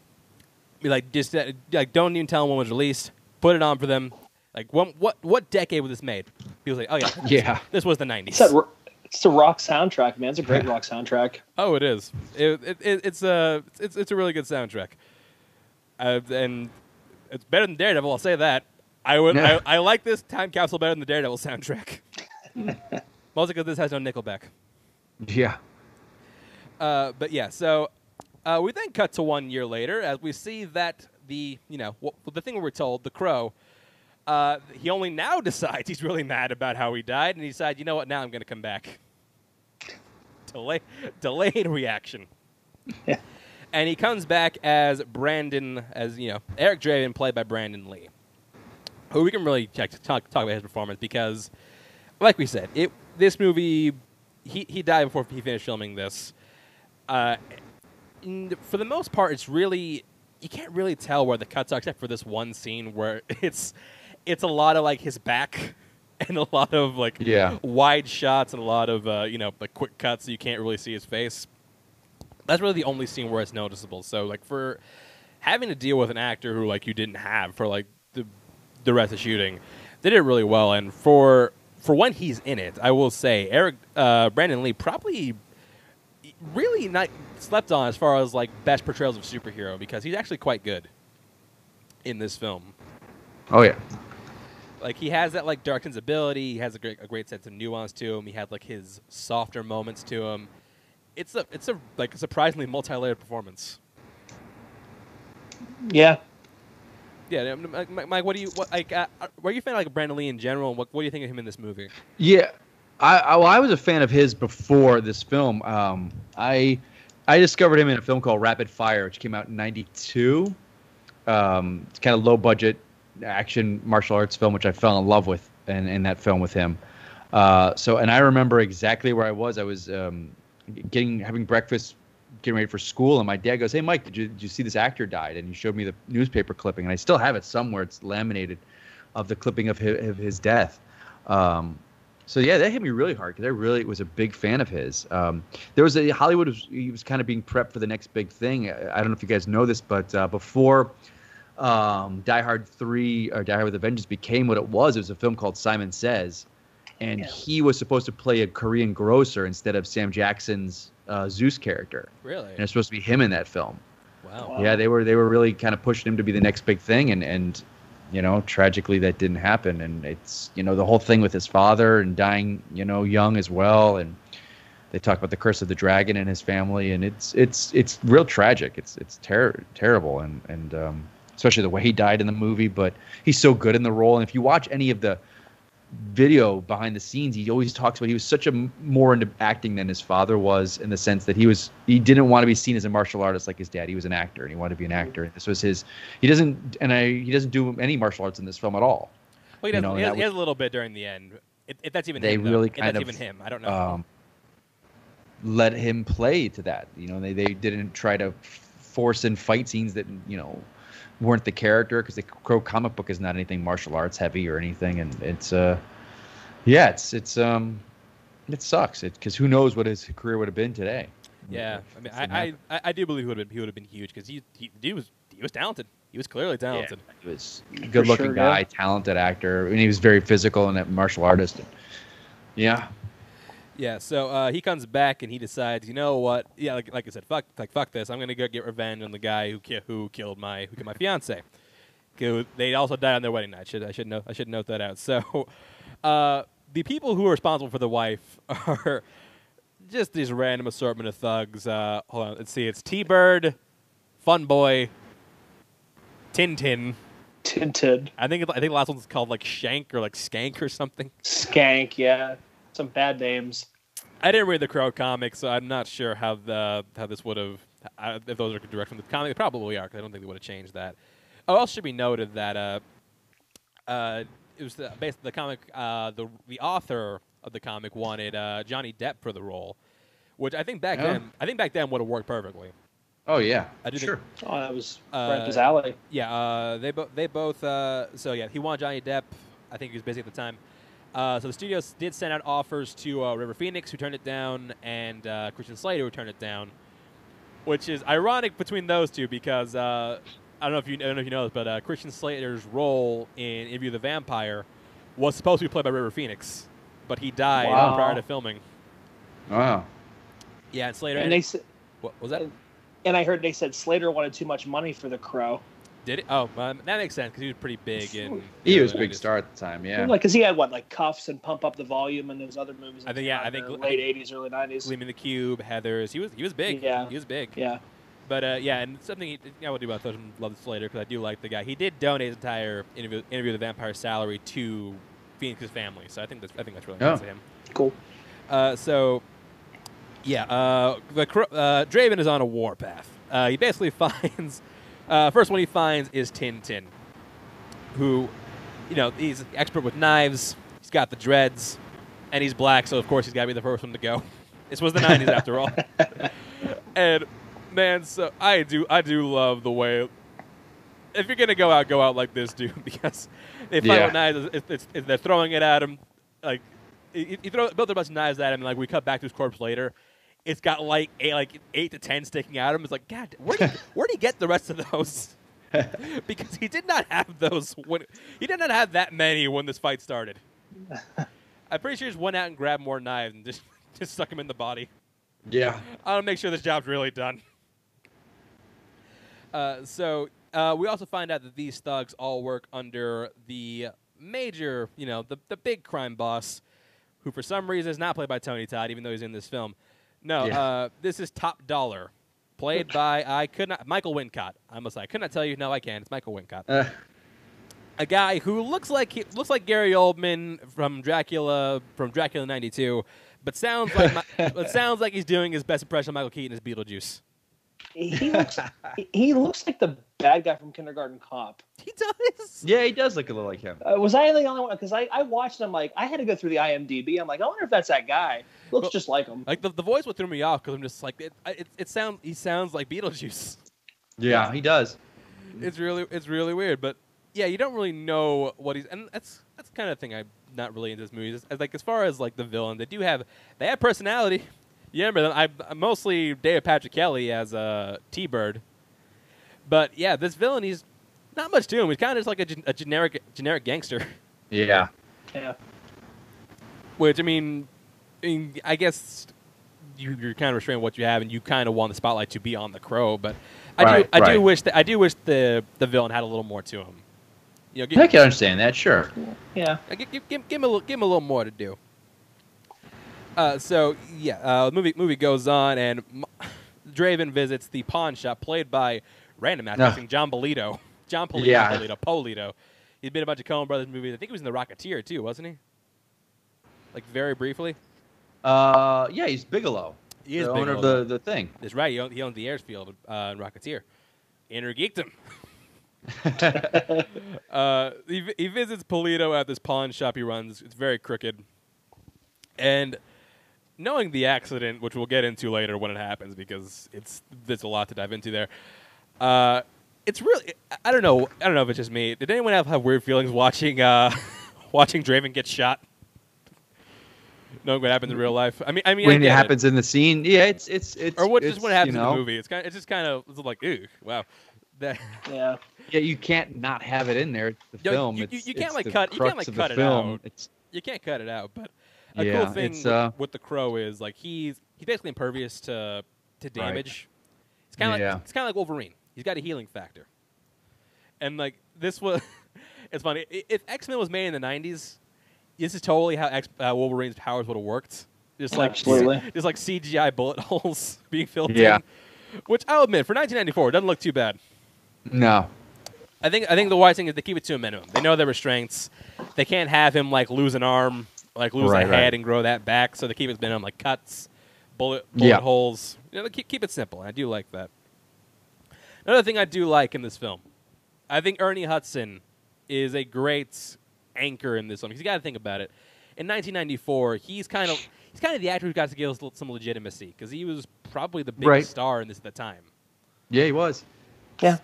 like just uh, like don't even tell them when it was released. Put it on for them. Like, what, what what decade was this made? People say, oh, yeah, yeah. This was the nineties. It's, that, it's a rock soundtrack, man. It's a great yeah. rock soundtrack. Oh, it is. It, it, it, it's, a, it's, it's a really good soundtrack. Uh, and it's better than Daredevil, I'll say that. I, would, no. I, I like this Time Capsule better than the Daredevil soundtrack. Mostly because this has no Nickelback. Yeah. Uh, but, yeah, so uh, we then cut to one year later as we see that the, you know, well, the thing we were told, the Crow... Uh, he only now decides he's really mad about how he died, and he decides, you know what, now I'm going to come back. Delay, delayed reaction. Yeah. And he comes back as Brandon, as, you know, Eric Draven, played by Brandon Lee, who we can really check to talk, talk about his performance because, like we said, it this movie, he, he died before he finished filming this. Uh, and for the most part, it's really, you can't really tell where the cuts are, except for this one scene where it's... It's a lot of like his back, and a lot of like yeah. wide shots, and a lot of uh, you know like quick cuts. So you can't really see his face. That's really the only scene where it's noticeable. So like for having to deal with an actor who like you didn't have for like the the rest of shooting, they did it really well. And for for when he's in it, I will say Eric uh, Brandon Lee probably really not slept on as far as like best portrayals of superhero because he's actually quite good in this film. Oh yeah. Like, he has that, like, dark sensibility. He has a great, a great sense of nuance to him. He had, like, his softer moments to him. It's a, it's a like, a surprisingly multi-layered performance. Yeah. Yeah, Mike, what do you, what, like, uh, were you a fan of, like, Brandon Lee in general? And what, what do you think of him in this movie? Yeah, I, I, I was a fan of his before this film. Um, I, I discovered him in a film called Rapid Fire, which came out in ninety-two. Um, it's kind of low-budget action martial arts film, which I fell in love with in, in that film with him. Uh, so, and I remember exactly where I was. I was um, getting having breakfast, getting ready for school, and my dad goes, "Hey, Mike, did you, did you see this actor died?" And he showed me the newspaper clipping, and I still have it somewhere. It's laminated of the clipping of his, of his death. Um, so, yeah, that hit me really hard because I really was a big fan of his. Um, there was a Hollywood, was, he was kind of being prepped for the next big thing. I, I don't know if you guys know this, but uh, before... Um, Die Hard three or Die Hard with a Vengeance became what it was. It was a film called Simon Says, and yeah. he was supposed to play a Korean grocer instead of Sam Jackson's uh, Zeus character. Really? And it's supposed to be him in that film. Wow. Yeah, they were they were really kind of pushing him to be the next big thing, and and you know tragically that didn't happen. And it's you know the whole thing with his father and dying you know young as well, and they talk about the curse of the dragon and his family, and it's it's it's real tragic. It's it's ter terrible, and and um. especially the way he died in the movie, but he's so good in the role. And if you watch any of the video behind the scenes, he always talks about he was such a more into acting than his father was, in the sense that he was he didn't want to be seen as a martial artist like his dad. He was an actor, and he wanted to be an actor. This was his. He doesn't, and I he doesn't do any martial arts in this film at all. Well, he does. You know, he, has, he has a little bit during the end. If, if that's even they him, really though. kind if that's of even him. I don't know. Um, let him play to that. You know, they they didn't try to force in fight scenes that you know. weren't the character, because the Crow comic book is not anything martial arts heavy or anything, and it's uh yeah it's it's um it sucks it because who knows what his career would have been today. Yeah, I mean, I, I I do believe he would have been, he would have been huge because he, he he was he was talented. He was clearly talented. Yeah, he was a good-looking sure, guy, yeah. talented actor, and he was very physical and a martial artist. And, yeah. Yeah, so uh, he comes back and he decides, you know what? Yeah, like like I said, fuck, like fuck this. I'm gonna go get revenge on the guy who ki who killed my who killed my fiance. They also died on their wedding night. Should I should note I should note that out. So, uh, the people who are responsible for the wife are just these random assortment of thugs. Uh, hold on, let's see. It's T-Bird, Fun Boy, Tintin. Tintin. I think it, I think the last one's called like Shank or like Skank or something. Skank, yeah. Some bad names. I didn't read the Crow comics, so I'm not sure how the how this would have if those are direct from the comic. They probably are, because I don't think they would have changed that. Oh, else should be noted that uh, uh, it was the, based on the comic. Uh, the the author of the comic wanted uh, Johnny Depp for the role, which I think back yeah. then I think back then would have worked perfectly. Oh yeah, I do sure. Think, oh, that was uh, right up his alley. Yeah, uh, they both they both. Uh, so yeah, he wanted Johnny Depp. I think he was busy at the time. Uh, so the studios did send out offers to uh, River Phoenix, who turned it down, and uh, Christian Slater, who turned it down, which is ironic between those two because uh, I don't know if you I don't know if you know this, but uh, Christian Slater's role in Interview the Vampire was supposed to be played by River Phoenix, but he died wow. prior to filming. Wow. Yeah, and Slater. And they said, what was that? And I heard they said Slater wanted too much money for The Crow. Did it? Oh, um, that makes sense because he was pretty big. And he know, was a big star at the time, yeah. Like, cause he had what, like Cuffs and Pump Up the Volume and those other movies. I think, yeah, I think late eighties, early nineties. Gleaming the Cube, Heathers. He was, he was big. Yeah, he was big. Yeah, but uh, yeah, and something he, I will do about Thurston Love this later because I do like the guy. He did donate his entire interview, interview the Vampire salary to Phoenix's family, so I think that's, I think that's really oh. nice of him. Cool. Uh, so, yeah, uh, the uh, Draven is on a warpath. Uh, he basically finds. Uh, first one he finds is Tintin, who, you know, he's an expert with knives, he's got the dreads, and he's black, so of course he's got to be the first one to go. This was the nineties after all. And, man, so I do I do love the way, if you're going to go out, go out like this, dude, because they find yeah. knives, it's, it's, it's, they're throwing it at him, like, you throw both of us knives at him, and like, we cut back to his corpse later. It's got like eight, like eight to ten sticking out of him. It's like, God, where did where did he get the rest of those? Because he did not have those. When, he did not have that many when this fight started. I'm pretty sure he just went out and grabbed more knives and just just stuck him in the body. Yeah, I want to make sure this job's really done. Uh, so uh, we also find out that these thugs all work under the major, you know, the the big crime boss, who for some reason is not played by Tony Todd, even though he's in this film. No, yeah. uh, this is Top Dollar, played by I could not Michael Wincott. I must say, I could not tell you. No, I can. It's Michael Wincott, uh. a guy who looks like he, looks like Gary Oldman from Dracula from Dracula ninety-two, but sounds like it sounds like he's doing his best impression of Michael Keaton as Beetlejuice. He looks he looks like the bad guy from Kindergarten Cop. He does. Yeah, he does look a little like him. Uh, was I the only one? Because I, I watched him, like, I had to go through the I M D B. I'm like, I wonder if that's that guy. Looks well, just like him. Like the, the voice would throw me off because I'm just like, it, it, it sound, he sounds like Beetlejuice. Yeah, he does. It's really it's really weird. But, yeah, you don't really know what he's – and that's that's the kind of thing I'm not really into this movie. It's, it's like, as far as, like, the villain, they do have – they have personality. You remember them. I, I mostly David Patrick Kelly as uh, T-Bird. But, yeah, this villain, he's not much to him. He's kind of just like a, a generic generic gangster. Yeah. Yeah. Which, I mean, I, mean, I guess you, you're kind of restrained what you have, and you kind of want the spotlight to be on the Crow. But I right, do I right. do wish that I do wish the, the villain had a little more to him. You know, give, I can understand that, sure. Yeah. Give, give, give, him a little, give him a little more to do. Uh, so, yeah, uh, the movie, movie goes on, and M Draven visits the pawn shop, played by random actor, no. John Polito. John Polito, yeah. Polito, Polito. He'd been in a bunch of Coen Brothers movies. I think he was in The Rocketeer, too, wasn't he? Like, very briefly? Uh, yeah, he's Bigelow. He is the Bigelow. Owner of the, the thing. That's right. He, own, he owns the Airsfield uh, in Rocketeer. Intergeeked him. uh, he, he visits Polito at this pawn shop he runs. It's very crooked. And... knowing the accident, which we'll get into later when it happens, because it's there's a lot to dive into there. Uh, it's really I don't know I don't know if it's just me. Did anyone have, have weird feelings watching uh, watching Draven get shot? knowing what happened in real life. I mean, I mean, when I it happens it. in the scene, yeah, it's it's it's or what it's, just what happens you know, in the movie. It's kind of, it's just kind of it's like, ew, wow, that yeah, yeah. You can't not have it in there. It's the Yo, film. You, you, you, can't, like, the cut, you can't like cut. You can't like cut it film. out. It's, you can't cut it out. But a yeah, cool thing with, uh, with the Crow is like he's he's basically impervious to to damage. Right. It's kind of yeah. like it's kind of like Wolverine. He's got a healing factor. And like this was, it's funny. If X-Men was made in the nineties. This is totally how X, uh, Wolverine's powers would have worked. Just like, Absolutely. C- just like C G I bullet holes being filled yeah. in. Which I'll admit, for nineteen ninety-four, it doesn't look too bad. No. I think I think the wise thing is they keep it to a minimum. They know their restraints. They can't have him like lose an arm, like lose right, a head right. and grow that back. So they keep it minimum, like cuts, bullet bullet yeah. holes. You know, they keep, keep it simple. And I do like that. Another thing I do like in this film, I think Ernie Hudson is a great anchor in this one, because you got to think about it. In nineteen ninety-four, he's kind of he's kind of the actor who got to give us some legitimacy, because he was probably the biggest right. star in this at the time. Yeah, he was. Yeah.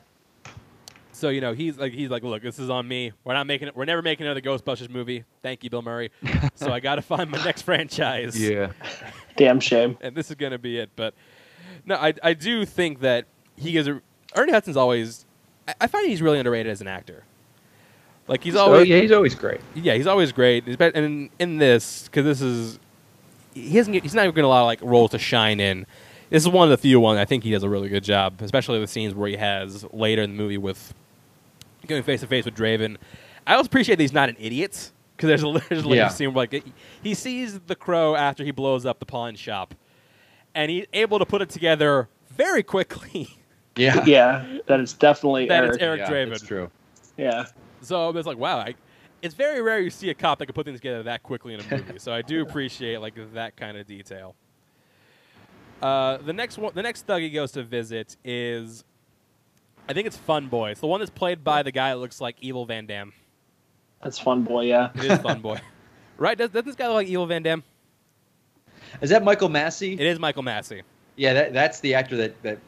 So you know he's like he's like, look, this is on me. We're not making it. We're never making another Ghostbusters movie. Thank you, Bill Murray. So I got to find my next franchise. Yeah. Damn shame. And this is gonna be it. But no, I I do think that he gives a Ernie Hudson's always. I, I find he's really underrated as an actor. Like he's always, oh, yeah, he's always great. Yeah, he's always great. He's better, and in this, because this is, he hasn't, he's not even getting a lot of like roles to shine in. This is one of the few ones I think he does a really good job, especially the scenes where he has later in the movie with going face to face with Draven. I also appreciate that he's not an idiot, because there's a there's a yeah. scene where like he sees the Crow after he blows up the pawn shop, and he's able to put it together very quickly. Yeah, yeah, that is definitely that Eric. It's Eric yeah, Draven. That's true. Yeah. So it's like, wow, I, it's very rare you see a cop that can put things together that quickly in a movie. So I do appreciate like that kind of detail. Uh, the next one, the next thug he goes to visit is, I think it's Fun Boy. It's the one that's played by the guy that looks like Evil Van Damme. That's Fun Boy, yeah. It is Fun Boy, right? Does, doesn't this guy look like Evil Van Damme? Is that Michael Massey? It is Michael Massey. Yeah, that, that's the actor that, that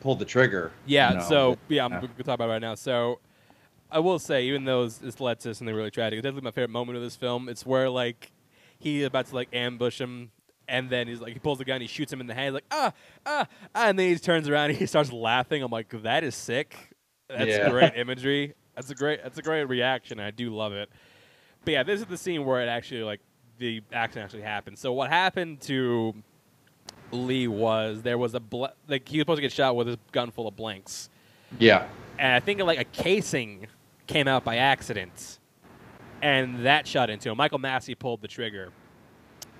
pulled the trigger. Yeah. No, so but, yeah, I'm no. gonna talk about it right now. So. I will say, even though this led to something really tragic, it's definitely my favorite moment of this film. It's where like he's about to like ambush him, and then he's like he pulls the gun, and he shoots him in the hand, he's like ah, ah ah, and then he turns around and he starts laughing. I'm like, that is sick. That's yeah. great imagery. That's a great that's a great reaction. I do love it. But yeah, this is the scene where it actually like the action actually happened. So what happened to Lee was there was a bl- like he was supposed to get shot with his gun full of blanks. Yeah, and I think like a casing came out by accident, and that shot into him. Michael Massey pulled the trigger,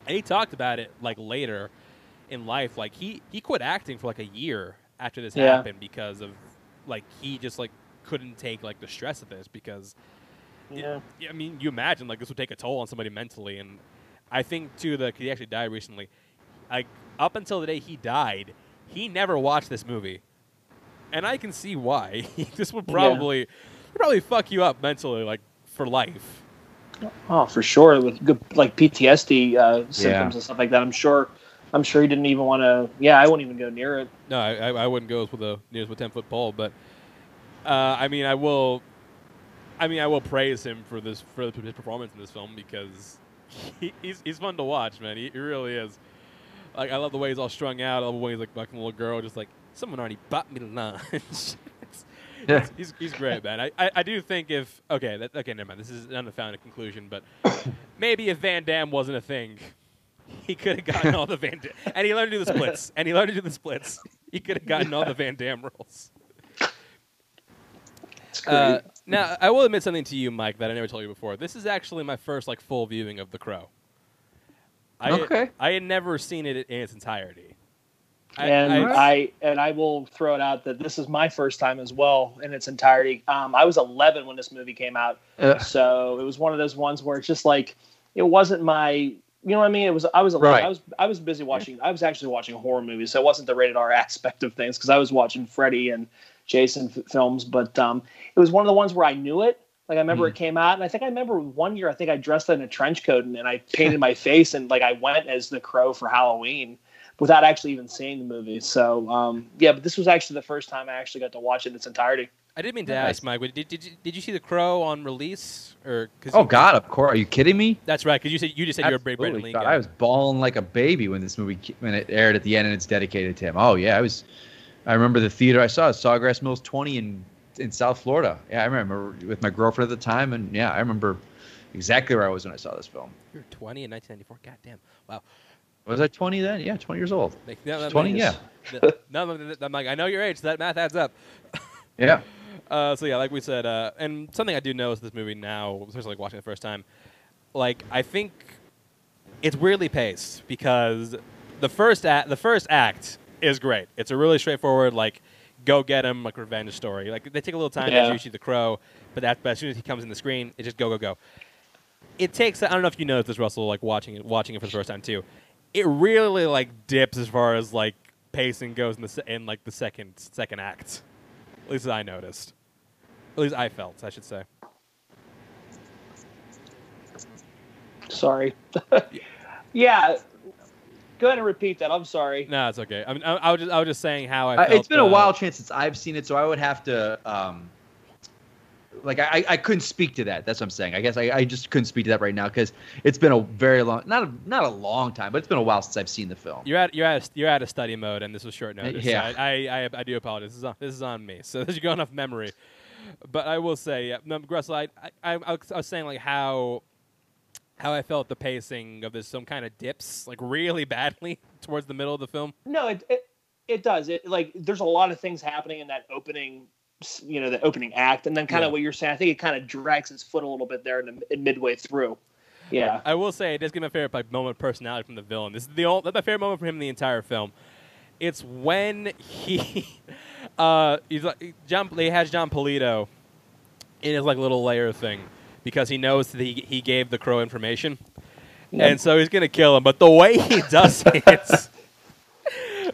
and he talked about it like later in life. Like he, he quit acting for like a year after this yeah. happened, because of like he just like couldn't take like the stress of this, because yeah. it, I mean, you imagine like this would take a toll on somebody mentally. And I think too that he actually died recently. Like up until the day he died, he never watched this movie, and I can see why. This would probably. Yeah. Probably fuck you up mentally, like for life. Oh, for sure, with good, like P T S D uh, symptoms yeah. and stuff like that. I'm sure, I'm sure he didn't even want to. Yeah, I wouldn't even go near it. No, I, I wouldn't go with the near with ten foot pole. But uh, I mean, I will. I mean, I will praise him for this for his performance in this film, because he, he's he's fun to watch, man. He, he really is. Like I love the way he's all strung out. I love the way he's like fucking a little girl, just like someone already bought me lunch. Yeah. He's, he's great, man. I, I, I do think if okay, that, okay, never mind. This is an unfounded conclusion, but maybe if Van Damme wasn't a thing, he could have gotten all the Van Damme. And he learned to do the splits. And he learned to do the splits. He could have gotten all the Van Damme roles. Uh, now, I will admit something to you, Mike, that I never told you before. This is actually my first like full viewing of The Crow. I okay. had, I had never seen it in its entirety. And I, I, I and I will throw it out that this is my first time as well in its entirety. Um, I was eleven when this movie came out, uh, so it was one of those ones where it's just like it wasn't my, you know what I mean? It was I was eleven. Right. I was I was busy watching. I was actually watching horror movies, so it wasn't the rated R aspect of things, because I was watching Freddy and Jason f- films. But um, it was one of the ones where I knew it. Like I remember mm. it came out, and I think I remember one year I think I dressed in a trench coat and, and I painted my face, and like I went as the Crow for Halloween, without actually even seeing the movie. So, um, yeah, but this was actually the first time I actually got to watch it in its entirety. I didn't mean to ask, Mike. Did, did, did, did you see The Crow on release? Or cause oh, God, of course. Are you kidding me? That's right, because you, said, you just said Absolutely. You were a Brett Lincoln. God, I was bawling like a baby when this movie when it aired at the end and it's dedicated to him. Oh, yeah. I was. I remember the theater I saw, Sawgrass Mills twenty in, in South Florida. Yeah, I remember with my girlfriend at the time. And, yeah, I remember exactly where I was when I saw this film. You were twenty in nineteen ninety-four? God damn. Wow. Was I twenty then? Yeah, twenty years old. Like, no, twenty, means, yeah. The, no, I'm like, I know your age. So that math adds up. Yeah. Uh, so yeah, like we said, uh, and something I do know is this movie now, especially like watching it the first time, like I think it's weirdly paced because the first act, the first act is great. It's a really straightforward like go get him like revenge story. Like they take a little time yeah. to usually The Crow, but that but as soon as he comes in the screen, it just go go go. It takes. I don't know if you noticed this, Russell, like watching it watching it for the first time too. It really like dips as far as like pacing goes in the se- in like the second second act. At least I noticed. At least I felt, I should say. Sorry. Yeah. Go ahead and repeat that. I'm sorry. No, it's okay. I mean, I, I was just I was just saying how I felt. Uh, it's been uh, a while chance since I've seen it, so I would have to. Um, like I, I couldn't speak to that. That's what I'm saying. I guess I, I just couldn't speak to that right now because it's been a very long, not a, not a long time, but it's been a while since I've seen the film. You're at you're at you're at a study mode, and this was short notice. Yeah, so I, I I I do apologize. This is on, this is on me. So this is going off memory, but I will say, yeah, no, Russell, I, I I was saying like how how I felt the pacing of this film kind of dips like really badly towards the middle of the film. No, it it, it does. It like there's a lot of things happening in that opening. You know, the opening act, and then kind of yeah. what you're saying. I think it kind of drags its foot a little bit there in the midway through. Yeah, I will say it does get my favorite like moment of personality from the villain. This is the only my favorite moment from him in the entire film. It's when he, uh, he's like John. He has John Polito in his like little lair thing because he knows that he he gave the Crow information, yeah. and so he's gonna kill him. But the way he does it,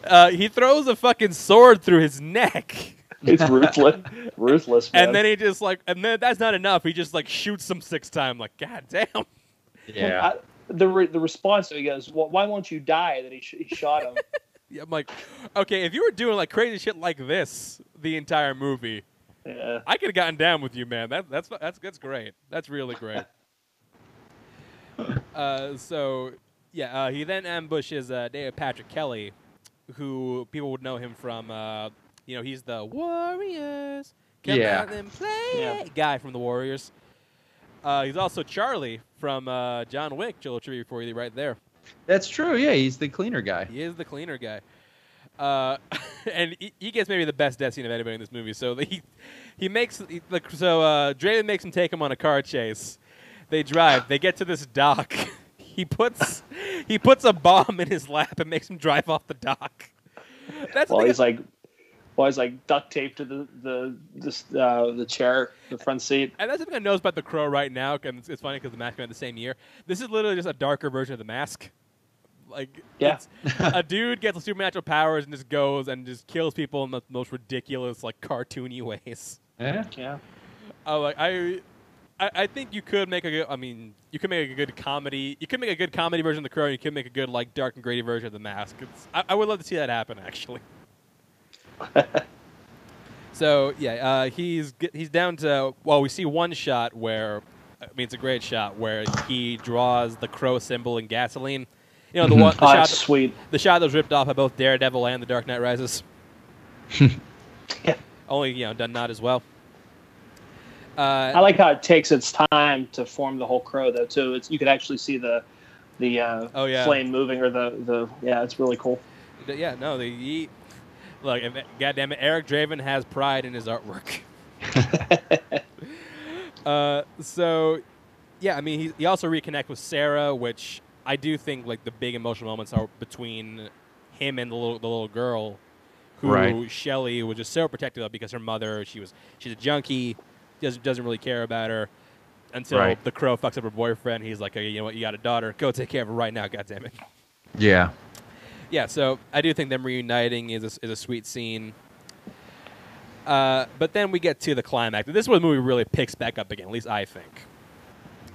uh, he throws a fucking sword through his neck. It's ruthless, ruthless. Man. And then he just like, and then that's not enough. He just like shoots him six times. Like, God damn. Yeah. I, the re, the response that he goes, well, "Why won't you die?" That he, sh- he shot him. Yeah, I'm like, okay, if you were doing like crazy shit like this the entire movie, yeah. I could have gotten down with you, man. That that's that's that's great. That's really great. uh, so yeah, uh, he then ambushes uh, David Patrick Kelly, who people would know him from. Uh, You know, he's the Warriors. Come yeah. out and play yeah. guy from the Warriors. Uh, he's also Charlie from uh, John Wick. Joel trivia for you right there. That's true. Yeah, he's the cleaner guy. He is the cleaner guy. Uh, and he, he gets maybe the best death scene of anybody in this movie. So he he makes he, like, so uh, Draven makes him take him on a car chase. They drive. They get to this dock. he puts he puts a bomb in his lap and makes him drive off the dock. That's well, he's like. Well, he's like duct taped to the the this, uh, the chair, the front seat. And that's the thing I noticed about The Crow right now. And it's, it's funny because The Mask came out the same year. This is literally just a darker version of The Mask. Like, yeah. A dude gets supernatural powers and just goes and just kills people in the most ridiculous, like, cartoony ways. Yeah, yeah. Uh, like I, I, I think you could make a good. I mean, you could make a good comedy. You could make a good comedy version of The Crow. And you could make a good like dark and gritty version of The Mask. It's, I, I would love to see that happen, actually. So yeah, uh, he's he's down to well, we see one shot where I mean it's a great shot where he draws the Crow symbol in gasoline. You know the one the oh, shot sweet. The shot that was ripped off by both Daredevil and The Dark Knight Rises. Yeah. Only you know done not as well. Uh, I like how it takes its time to form the whole Crow though too. It's you could actually see the the uh, oh, yeah. flame moving or the, the yeah it's really cool. Yeah no the. He, Look, goddamn it, Eric Draven has pride in his artwork. uh, so, yeah, I mean, he, he also reconnects with Sarah, which I do think like the big emotional moments are between him and the little the little girl, who right. Shelley was just so protective of because her mother she was she's a junkie, doesn't doesn't really care about her until right. The Crow fucks up her boyfriend. He's like, hey, you know what, you got a daughter, go take care of her right now, goddamn it. Yeah. Yeah, so I do think them reuniting is a, is a sweet scene. Uh, but then we get to the climax. This is where the movie really picks back up again, at least I think.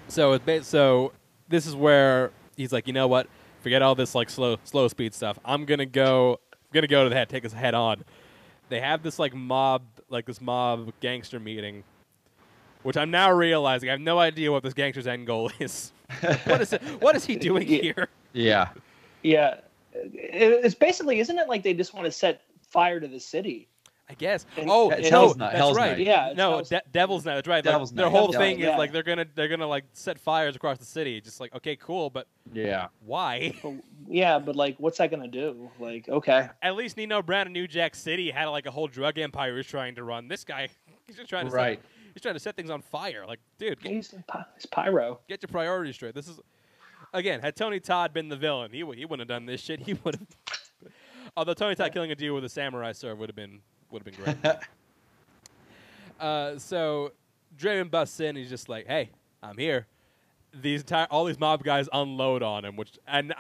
So it's, so this is where he's like, you know what? Forget all this like slow slow speed stuff. I'm gonna go I'm gonna go to the head, take his head on. they have this like mob, like this mob gangster meeting, which I'm now realizing I have no idea what this gangster's end goal is. What is it, what is he doing here? Yeah, yeah. It's basically, isn't it like they just want to set fire to the city? I guess. And, oh, it's no, Hell's Night. That's Hell's right. Night. Yeah, no, De Devil's Night. That's right. Devil's like, Night. Their whole Devil's thing Night. Is yeah. like they're gonna they're gonna like set fires across the city. Just like, okay, cool, but yeah, why? Yeah, but like, what's that gonna do? Like, okay. At least Nino Brown in New Jack City had like a whole drug empire he was trying to run. This guy, he's just trying to right. set, he's trying to set things on fire. Like, dude, get, he's, he's pyro. Get your priorities straight. This is, again, had Tony Todd been the villain, he he wouldn't have done this shit. He would have. Although Tony Todd killing a deal with a samurai sword would have been. Would have been great. uh, so Draven busts in. He's just like, "Hey, I'm here." These entire, all these mob guys unload on him, which and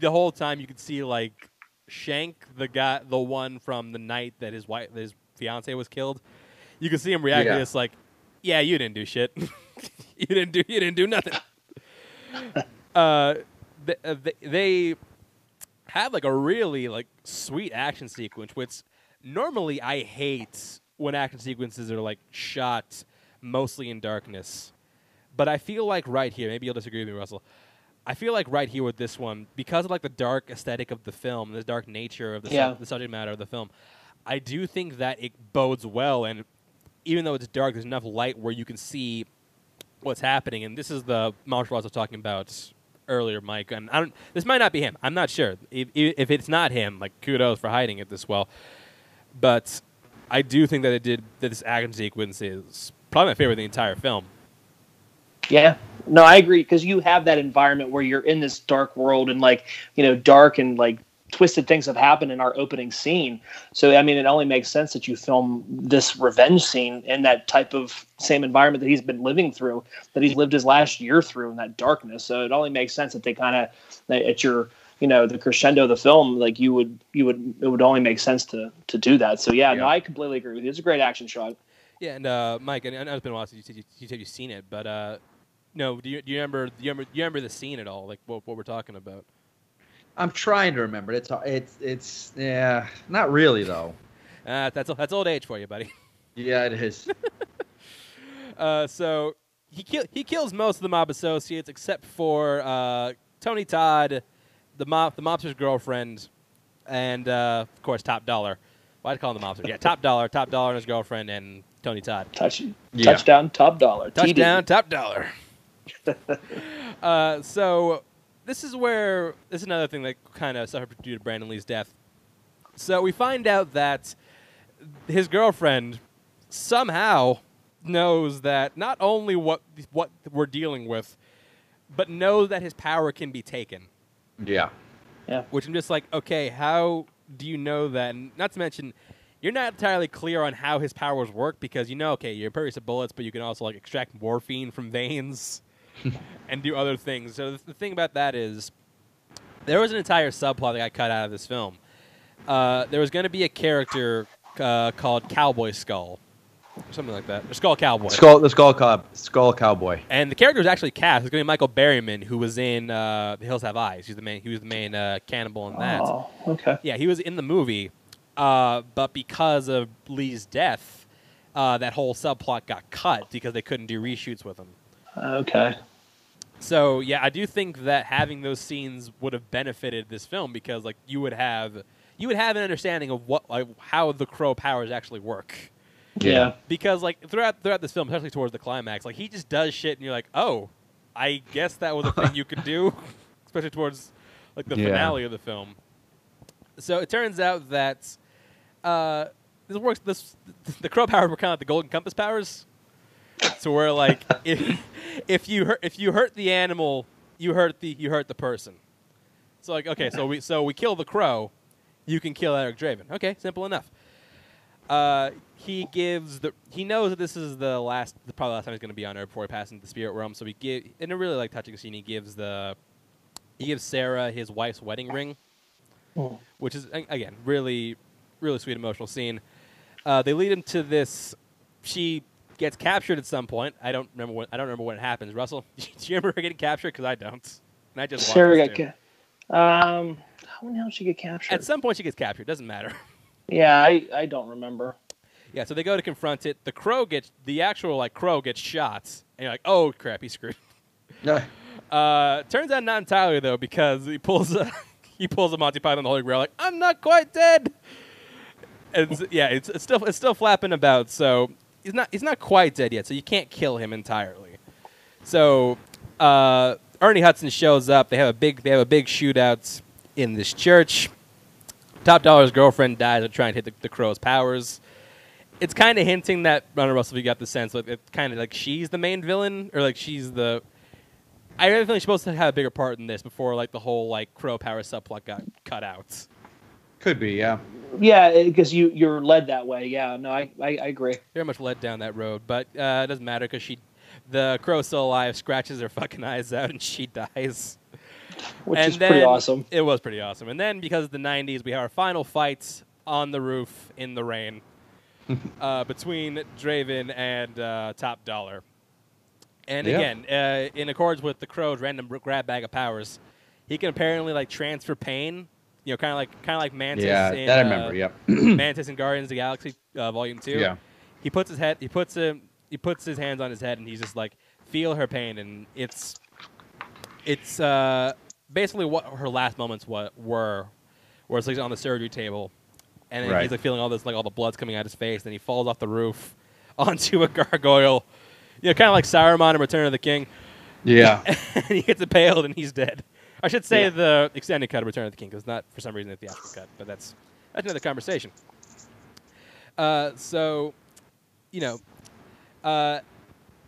the whole time you could see like Shank, the guy, the one from the night that his wife, his fiance was killed. You could see him react yeah. to this, like, "Yeah, you didn't do shit. you didn't do. You didn't do nothing." uh, they, uh, they they have like a really like sweet action sequence, which. Normally, I hate when action sequences are like shot mostly in darkness, but I feel like right here, maybe you'll disagree with me, Russell. I feel like right here with this one, because of like the dark aesthetic of the film, the dark nature of the, yeah. su the subject matter of the film, I do think that it bodes well. And even though it's dark, there's enough light where you can see what's happening. And this is the martial arts I was talking about earlier, Mike. And I don't, this might not be him. I'm not sure. If, if it's not him, like kudos for hiding it this well. But I do think that it did. That this action sequence is probably my favorite of the entire film. Yeah, no, I agree, because you have that environment where you're in this dark world and like you know, dark and like twisted things have happened in our opening scene. So I mean, it only makes sense that you film this revenge scene in that type of same environment that he's been living through, that he's lived his last year through in that darkness. So it only makes sense that they kind of at your you know, the crescendo of the film, like you would, you would, it would only make sense to, to do that. So yeah, yeah. No, I completely agree with you. It's a great action shot. Yeah. And, uh, Mike, and I know it's been a while since you said you, you you've seen it, but, uh, no, do you, do you remember, do you remember, do you remember the scene at all? Like what, what we're talking about? I'm trying to remember. It's, it's, it's, yeah, not really though. uh, that's, that's old age for you, buddy. Yeah, it is. uh, so he kill, he kills most of the mob associates except for, uh, Tony Todd, The mob, the mobster's girlfriend, and uh, of course Top Dollar. Why'd I call him the mobster? Yeah, Top Dollar, Top Dollar, and his girlfriend, and Tony Todd. Touch, yeah. Touchdown, Top Dollar. Touchdown, T D. Top Dollar. uh, so this is where this is another thing that kind of suffered due to Brandon Lee's death. So we find out that his girlfriend somehow knows that not only what what we're dealing with, but knows that his power can be taken. Yeah. Yeah. Which I'm just like, okay, how do you know that? And not to mention, you're not entirely clear on how his powers work because you know, okay, you're impervious to bullets, but you can also like extract morphine from veins and do other things. So the thing about that is there was an entire subplot that got cut out of this film. Uh, there was going to be a character uh, called Cowboy Skull or something like that. Or Skull Cowboy. Skull, the Skull, Cow Skull Cowboy. And the character was actually cast. It's going to be Michael Berryman, who was in uh, The Hills Have Eyes. He's the main, he was the main uh, cannibal in that. Oh, okay. Yeah, he was in the movie. Uh, but because of Lee's death, uh, that whole subplot got cut because they couldn't do reshoots with him. Okay. So, yeah, I do think that having those scenes would have benefited this film because, like, you would have, you would have an understanding of what, like, how the Crow powers actually work. Yeah. yeah, because like throughout throughout this film, especially towards the climax, like he just does shit, and you're like, oh, I guess that was a thing you could do, especially towards like the yeah. finale of the film. So it turns out that uh, this works. This the Crow powers were kind of like the Golden Compass powers, so where like if if you hurt if you hurt the animal, you hurt the you hurt the person. So like okay, so we so we kill the Crow, you can kill Eric Draven. Okay, simple enough. Uh, he gives the he knows that this is the last the probably last time he's going to be on Earth before he passes into the spirit realm. So he give in a really like touching scene. He gives the he gives Sarah his wife's wedding ring, oh. which is again really really sweet emotional scene. Uh, they lead him to this. She gets captured at some point. I don't remember when I don't remember when it happens. Russell, do you remember her getting captured? Because I don't. And I just Sarah got ca um. How the hell did she get captured? At some point she gets captured. Doesn't matter. Yeah, I, I don't remember. Yeah, so they go to confront it. The crow gets the actual like crow gets shot, and you're like, oh crap, he's screwed. No. Uh, turns out not entirely though, because he pulls a he pulls a Monty Python and the Holy Grail, like I'm not quite dead. And yeah, it's, it's still it's still flapping about. So he's not he's not quite dead yet. So you can't kill him entirely. So uh, Ernie Hudson shows up. They have a big they have a big shootout in this church. Top Dollar's girlfriend dies of trying to hit the, the crow's powers. It's kind of hinting that Runner Russell, you got the sense, like it's kind of like she's the main villain, or like she's the. I really feel like she's supposed to have a bigger part in this before like the whole like crow power subplot got cut out. Could be, yeah. Yeah, because you you're led that way. Yeah, no, I I, I agree. Very much led down that road, but uh, it doesn't matter because she, the crow's still alive, scratches her fucking eyes out, and she dies. Which and is then, pretty awesome. It was pretty awesome. And then because of the nineties, we have our final fights on the roof in the rain. uh, between Draven and uh, Top Dollar. And yeah. again, uh, in accordance with the Crow's random grab bag of powers, he can apparently like transfer pain, you know, kind of like kind of like Mantis. Yeah, in, that I remember. Uh, yep. Mantis in Guardians of the Galaxy uh, Volume Two. Yeah. He puts his head. He puts him. He puts his hands on his head, and he's just like, feel her pain, and it's, it's uh, basically what her last moments what were, where it's like on the surgery table. And right. he's like feeling all this, like all the blood's coming out of his face. Then he falls off the roof onto a gargoyle, you know, kind of like Saruman in Return of the King. Yeah, and he gets impaled and he's dead. I should say yeah. the extended cut of Return of the King, because not for some reason the theatrical cut, but that's that's another conversation. Uh, so, you know, uh,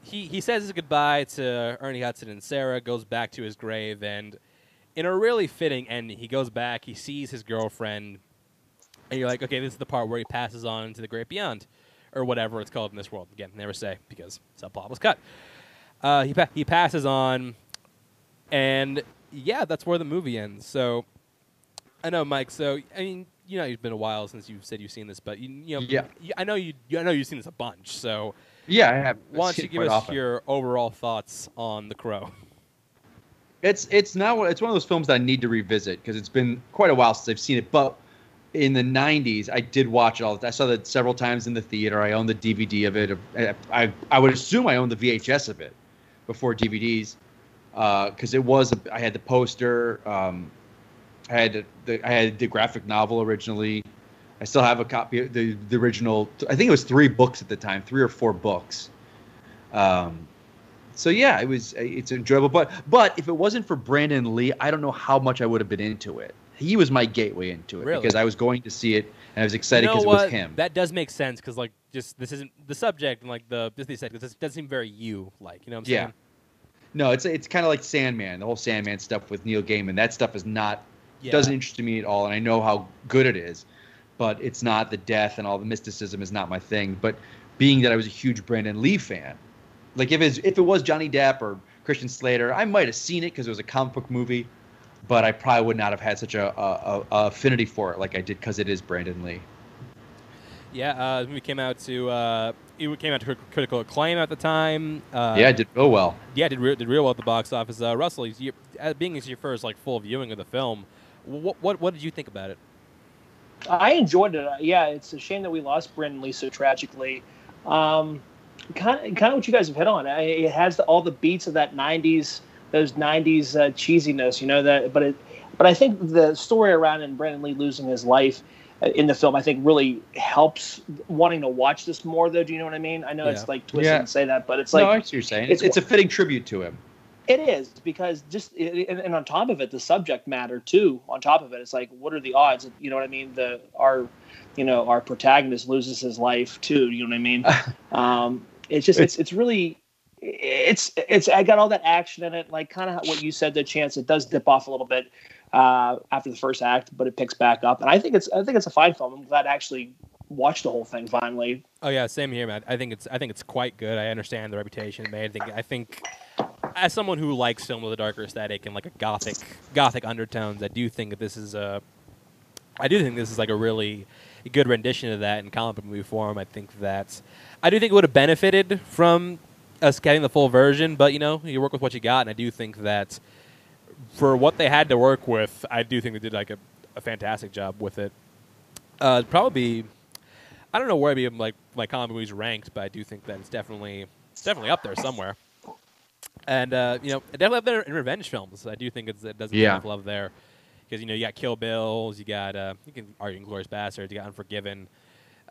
he he says his goodbye to Ernie Hudson and Sarah, goes back to his grave, and in a really fitting ending, he goes back, he sees his girlfriend. And you're like, okay, this is the part where he passes on into the great beyond, or whatever it's called in this world. Again, never say because subplot was cut. Uh, he pa he passes on, and yeah, that's where the movie ends. So I know, Mike. So I mean, you know, it's been a while since you've said you've seen this, but you, you know, yeah. you, I know you, you, I know you've seen this a bunch. So yeah, I have. Why don't you give us often. your overall thoughts on The Crow? It's it's now it's one of those films that I need to revisit because it's been quite a while since I've seen it, but. In the nineties, I did watch it all the time. I saw that several times in the theater. I owned the D V D of it. I, I would assume I owned the V H S of it before D V Ds because uh, it was – I had the poster. Um, I had the I had the graphic novel originally. I still have a copy of the, the original – I think it was three books at the time, three or four books. Um, so, yeah, it was – it's enjoyable. But, but if it wasn't for Brandon Lee, I don't know how much I would have been into it. He was my gateway into it really? because I was going to see it and I was excited because you know it was him. That does make sense because like just this isn't the subject and like the Disney set because it doesn't seem very you like you know what I'm yeah. saying? No, it's it's kind of like Sandman, the whole Sandman stuff with Neil Gaiman. That stuff is not yeah. doesn't interest me at all, and I know how good it is, but it's not the death and all the mysticism is not my thing. But being that I was a huge Brandon Lee fan, like if it's, if it was Johnny Depp or Christian Slater, I might have seen it because it was a comic book movie. But I probably would not have had such a, a, a affinity for it like I did because it is Brandon Lee. Yeah, uh, the movie came out to uh, it came out to critical acclaim at the time. Uh, yeah, it did real well. Yeah, it did re did real well at the box office. Uh, Russell, you, being it's your first like full viewing of the film, what what what did you think about it? I enjoyed it. Yeah, it's a shame that we lost Brandon Lee so tragically. Um, kind of kind of what you guys have hit on. It has the, all the beats of that nineties. Those nineties uh, cheesiness, you know that, but it, but I think the story around and Brandon Lee losing his life in the film, I think, really helps wanting to watch this more. Though, do you know what I mean? I know yeah. it's like twisted yeah. to say that, but it's like no, I see what you're saying. It's, it's, it's a fitting tribute to him. It is because just and, and on top of it, the subject matter too. On top of it, it's like what are the odds? You know what I mean? The our, you know, our protagonist loses his life too. You know what I mean? um, it's just it's it's really. It's it's I got all that action in it, like kind of what you said. The Chance, it does dip off a little bit uh, after the first act, but it picks back up. And I think it's I think it's a fine film. I'm glad I actually watched the whole thing finally. Oh yeah, same here, man. I think it's I think it's quite good. I understand the reputation it made. I think I think as someone who likes film with a darker aesthetic and like a gothic gothic undertones, I do think that this is a I do think this is like a really good rendition of that in comic book movie form. I think that I do think it would have benefited from. Us getting the full version, but you know, you work with what you got, and I do think that for what they had to work with, I do think they did like a, a fantastic job with it. Uh, it'd probably be, I don't know where I'd be like my comic movies ranked, but I do think that it's definitely it's definitely up there somewhere. And uh, you know, definitely up there in revenge films. I do think it's, it does get enough love there because you know you got Kill Bills, you got uh, you can argue Inglourious Bastards, you got Unforgiven.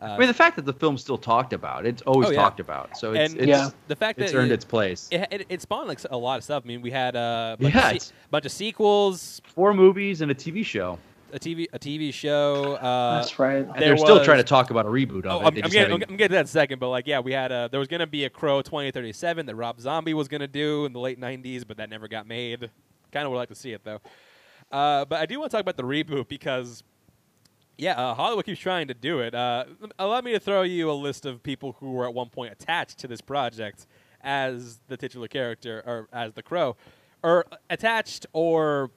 Uh, I mean, the fact that the film's still talked about, it's always oh, yeah. talked about. So it's, and, it's yeah. the fact that it's earned it, its place. It, it, it spawned like a lot of stuff. I mean, we had a bunch, yeah, of, se bunch of sequels, four movies, and a T V show. A TV, a T V show. Uh, That's right. And they're was, still trying to talk about a reboot of oh, it. I'm, I'm, getting, having... I'm getting to that in a second, but like, yeah, we had a, there was going to be a Crow twenty thirty-seven that Rob Zombie was going to do in the late nineties, but that never got made. Kind of would like to see it though. Uh, but I do want to talk about the reboot because, yeah, uh, Hollywood keeps trying to do it. Uh, allow me to throw you a list of people who were at one point attached to this project as the titular character or as the Crow, or attached or.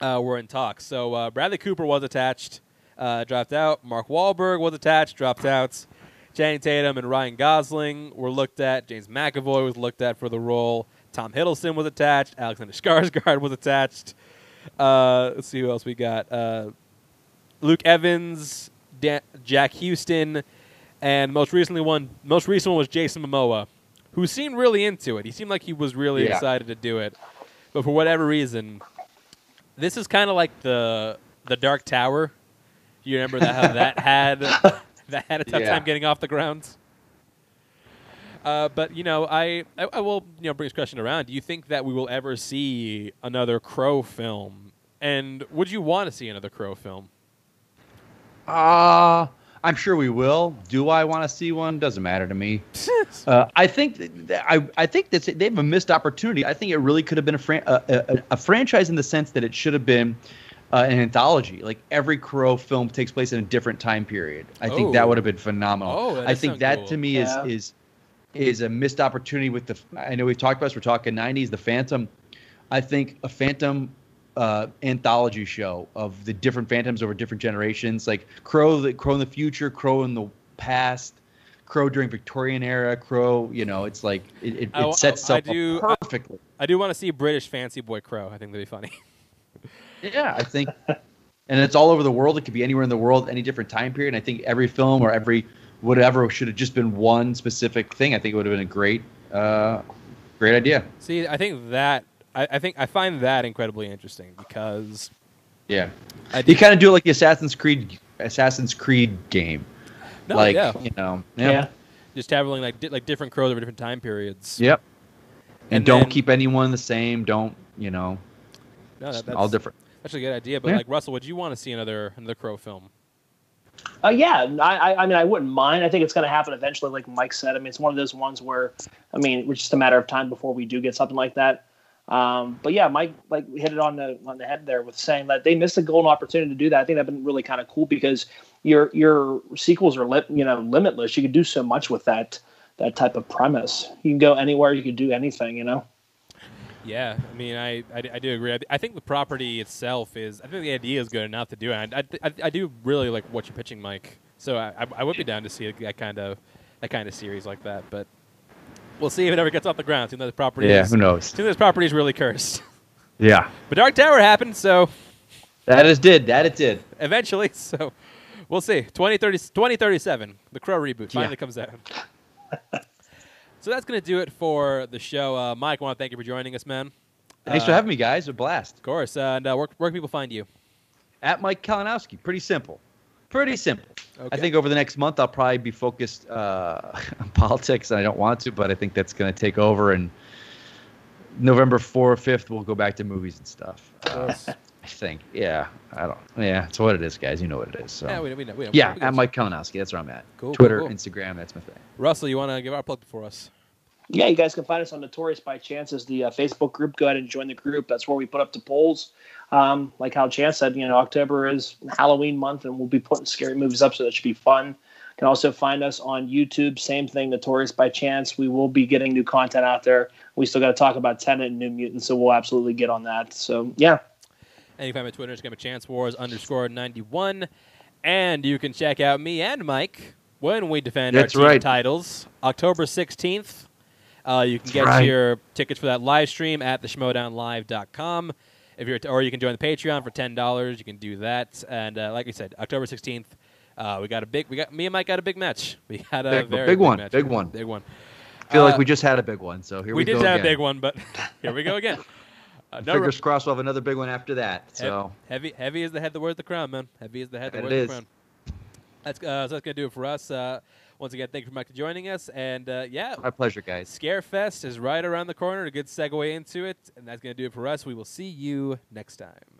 Uh, we're in talks. So uh, Bradley Cooper was attached, uh, dropped out. Mark Wahlberg was attached, dropped out. Channing Tatum and Ryan Gosling were looked at. James McAvoy was looked at for the role. Tom Hiddleston was attached. Alexander Skarsgård was attached. Uh, let's see who else we got. Uh, Luke Evans, Dan Jack Houston, and most recently one, most recent one was Jason Momoa, who seemed really into it. He seemed like he was really yeah. excited to do it, but for whatever reason. This is kind of like the the Dark Tower. You remember that how that had that had a tough yeah. time getting off the ground. Uh, but you know, I, I I will you know bring this question around. Do you think that we will ever see another Crow film? And would you want to see another Crow film? Uh I'm sure we will. Do I want to see one? Doesn't matter to me. uh, I think that, I I think that they have a missed opportunity. I think it really could have been a, fran a, a, a franchise in the sense that it should have been uh, an anthology. Like every Crow film takes place in a different time period. I oh. think that would have been phenomenal. Oh, that I think that cool. to me is yeah. is is a missed opportunity. With the I know we've talked about this. We're talking nineties. The Phantom. I think a Phantom. Uh, anthology show of the different Phantoms over different generations, like Crow, the Crow in the future, Crow in the past, Crow during Victorian era, Crow. You know, it's like it, it, I, it sets I, I up do, perfectly. I, I do want to see British Fancy Boy Crow. I think that'd be funny. Yeah, I think, and it's all over the world. It could be anywhere in the world, any different time period. And I think every film or every whatever should have just been one specific thing. I think it would have been a great, uh, great idea. See, I think that. I think I find that incredibly interesting because, yeah, you kind of do it like the Assassin's Creed Assassin's Creed game, no, like yeah. you know, yeah, yeah. just traveling like di like different Crows over different time periods. Yep, and, and don't then, keep anyone the same. Don't you know? No, that, that's all different. That's a good idea. But yeah. like Russell, would you want to see another another Crow film? Uh, yeah, I, I mean, I wouldn't mind. I think it's going to happen eventually, like Mike said. I mean, it's one of those ones where, I mean, it's just a matter of time before we do get something like that. Um, but yeah, Mike like hit it on the on the head there with saying that they missed a golden opportunity to do that. I think that'd been really kind of cool because your your sequels are lit, you know limitless. You could do so much with that that type of premise. You can go anywhere. You could do anything. You know. Yeah, I mean, I I, I do agree. I, I think the property itself is. I think the idea is good enough to do it. I I, I do really like what you're pitching, Mike. So I I, I would be down to see that kind of that kind of series like that, but. We'll see if it ever gets off the ground. Who knows? Property. Yeah, is, who knows? Who knows? Property is really cursed. Yeah. But Dark Tower happened, so. That is did. That it did. Eventually, so we'll see. twenty thirty-seven, the Crow reboot finally yeah. comes out. So that's going to do it for the show. Uh, Mike, I want to thank you for joining us, man. Thanks uh, for having me, guys. A blast. Of course. Uh, and uh, where, where can people find you? At Mike Kalinowski. Pretty simple. Pretty simple. Okay. I think over the next month I'll probably be focused uh, on politics, and I don't want to, but I think that's going to take over. And November fourth or fifth, we'll go back to movies and stuff. Uh, I think, yeah, I don't, yeah, it's what it is, guys. You know what it is. So. Yeah, we, we know, we know. yeah we at Mike Kalinowski, that's where I'm at. Cool, Twitter, cool, cool. Instagram, that's my thing. Russell, you want to give our plug for us? Yeah, you guys can find us on Notorious by Chance as the uh, Facebook group. Go ahead and join the group. That's where we put up the polls. Um, like how Chance said, you know, October is Halloween month, and we'll be putting scary movies up, so that should be fun. You can also find us on YouTube. Same thing, Notorious by Chance. We will be getting new content out there. We still got to talk about Tenet and New Mutants, so we'll absolutely get on that. So, yeah. And you can find me on Twitter, it's going to be Chance Wars underscore ninety-one. And you can check out me and Mike when we defend That's our team right. titles. October sixteenth. Uh, you can get right. your tickets for that live stream at the schmodown live dot com. If you're, or you can join the Patreon for ten dollars. You can do that. And uh, like I said, October sixteenth, Uh, we got a big. We got me and Mike got a big match. We had a big, very big, big one. Match. Big one. Big one. I feel uh, like we just had a big one. So here we, we go again. We did have a big one, but here we go again. Uh, no Fingers re- crossed. We'll have another big one after that. So heavy, heavy, heavy is the head that wears the crown, man. Heavy is the head that wears the crown. That's uh, so that's gonna do it for us. Uh, Once again, thank you, Mike, for joining us. And, uh, yeah. My pleasure, guys. Scarefest is right around the corner. A good segue into it. And that's going to do it for us. We will see you next time.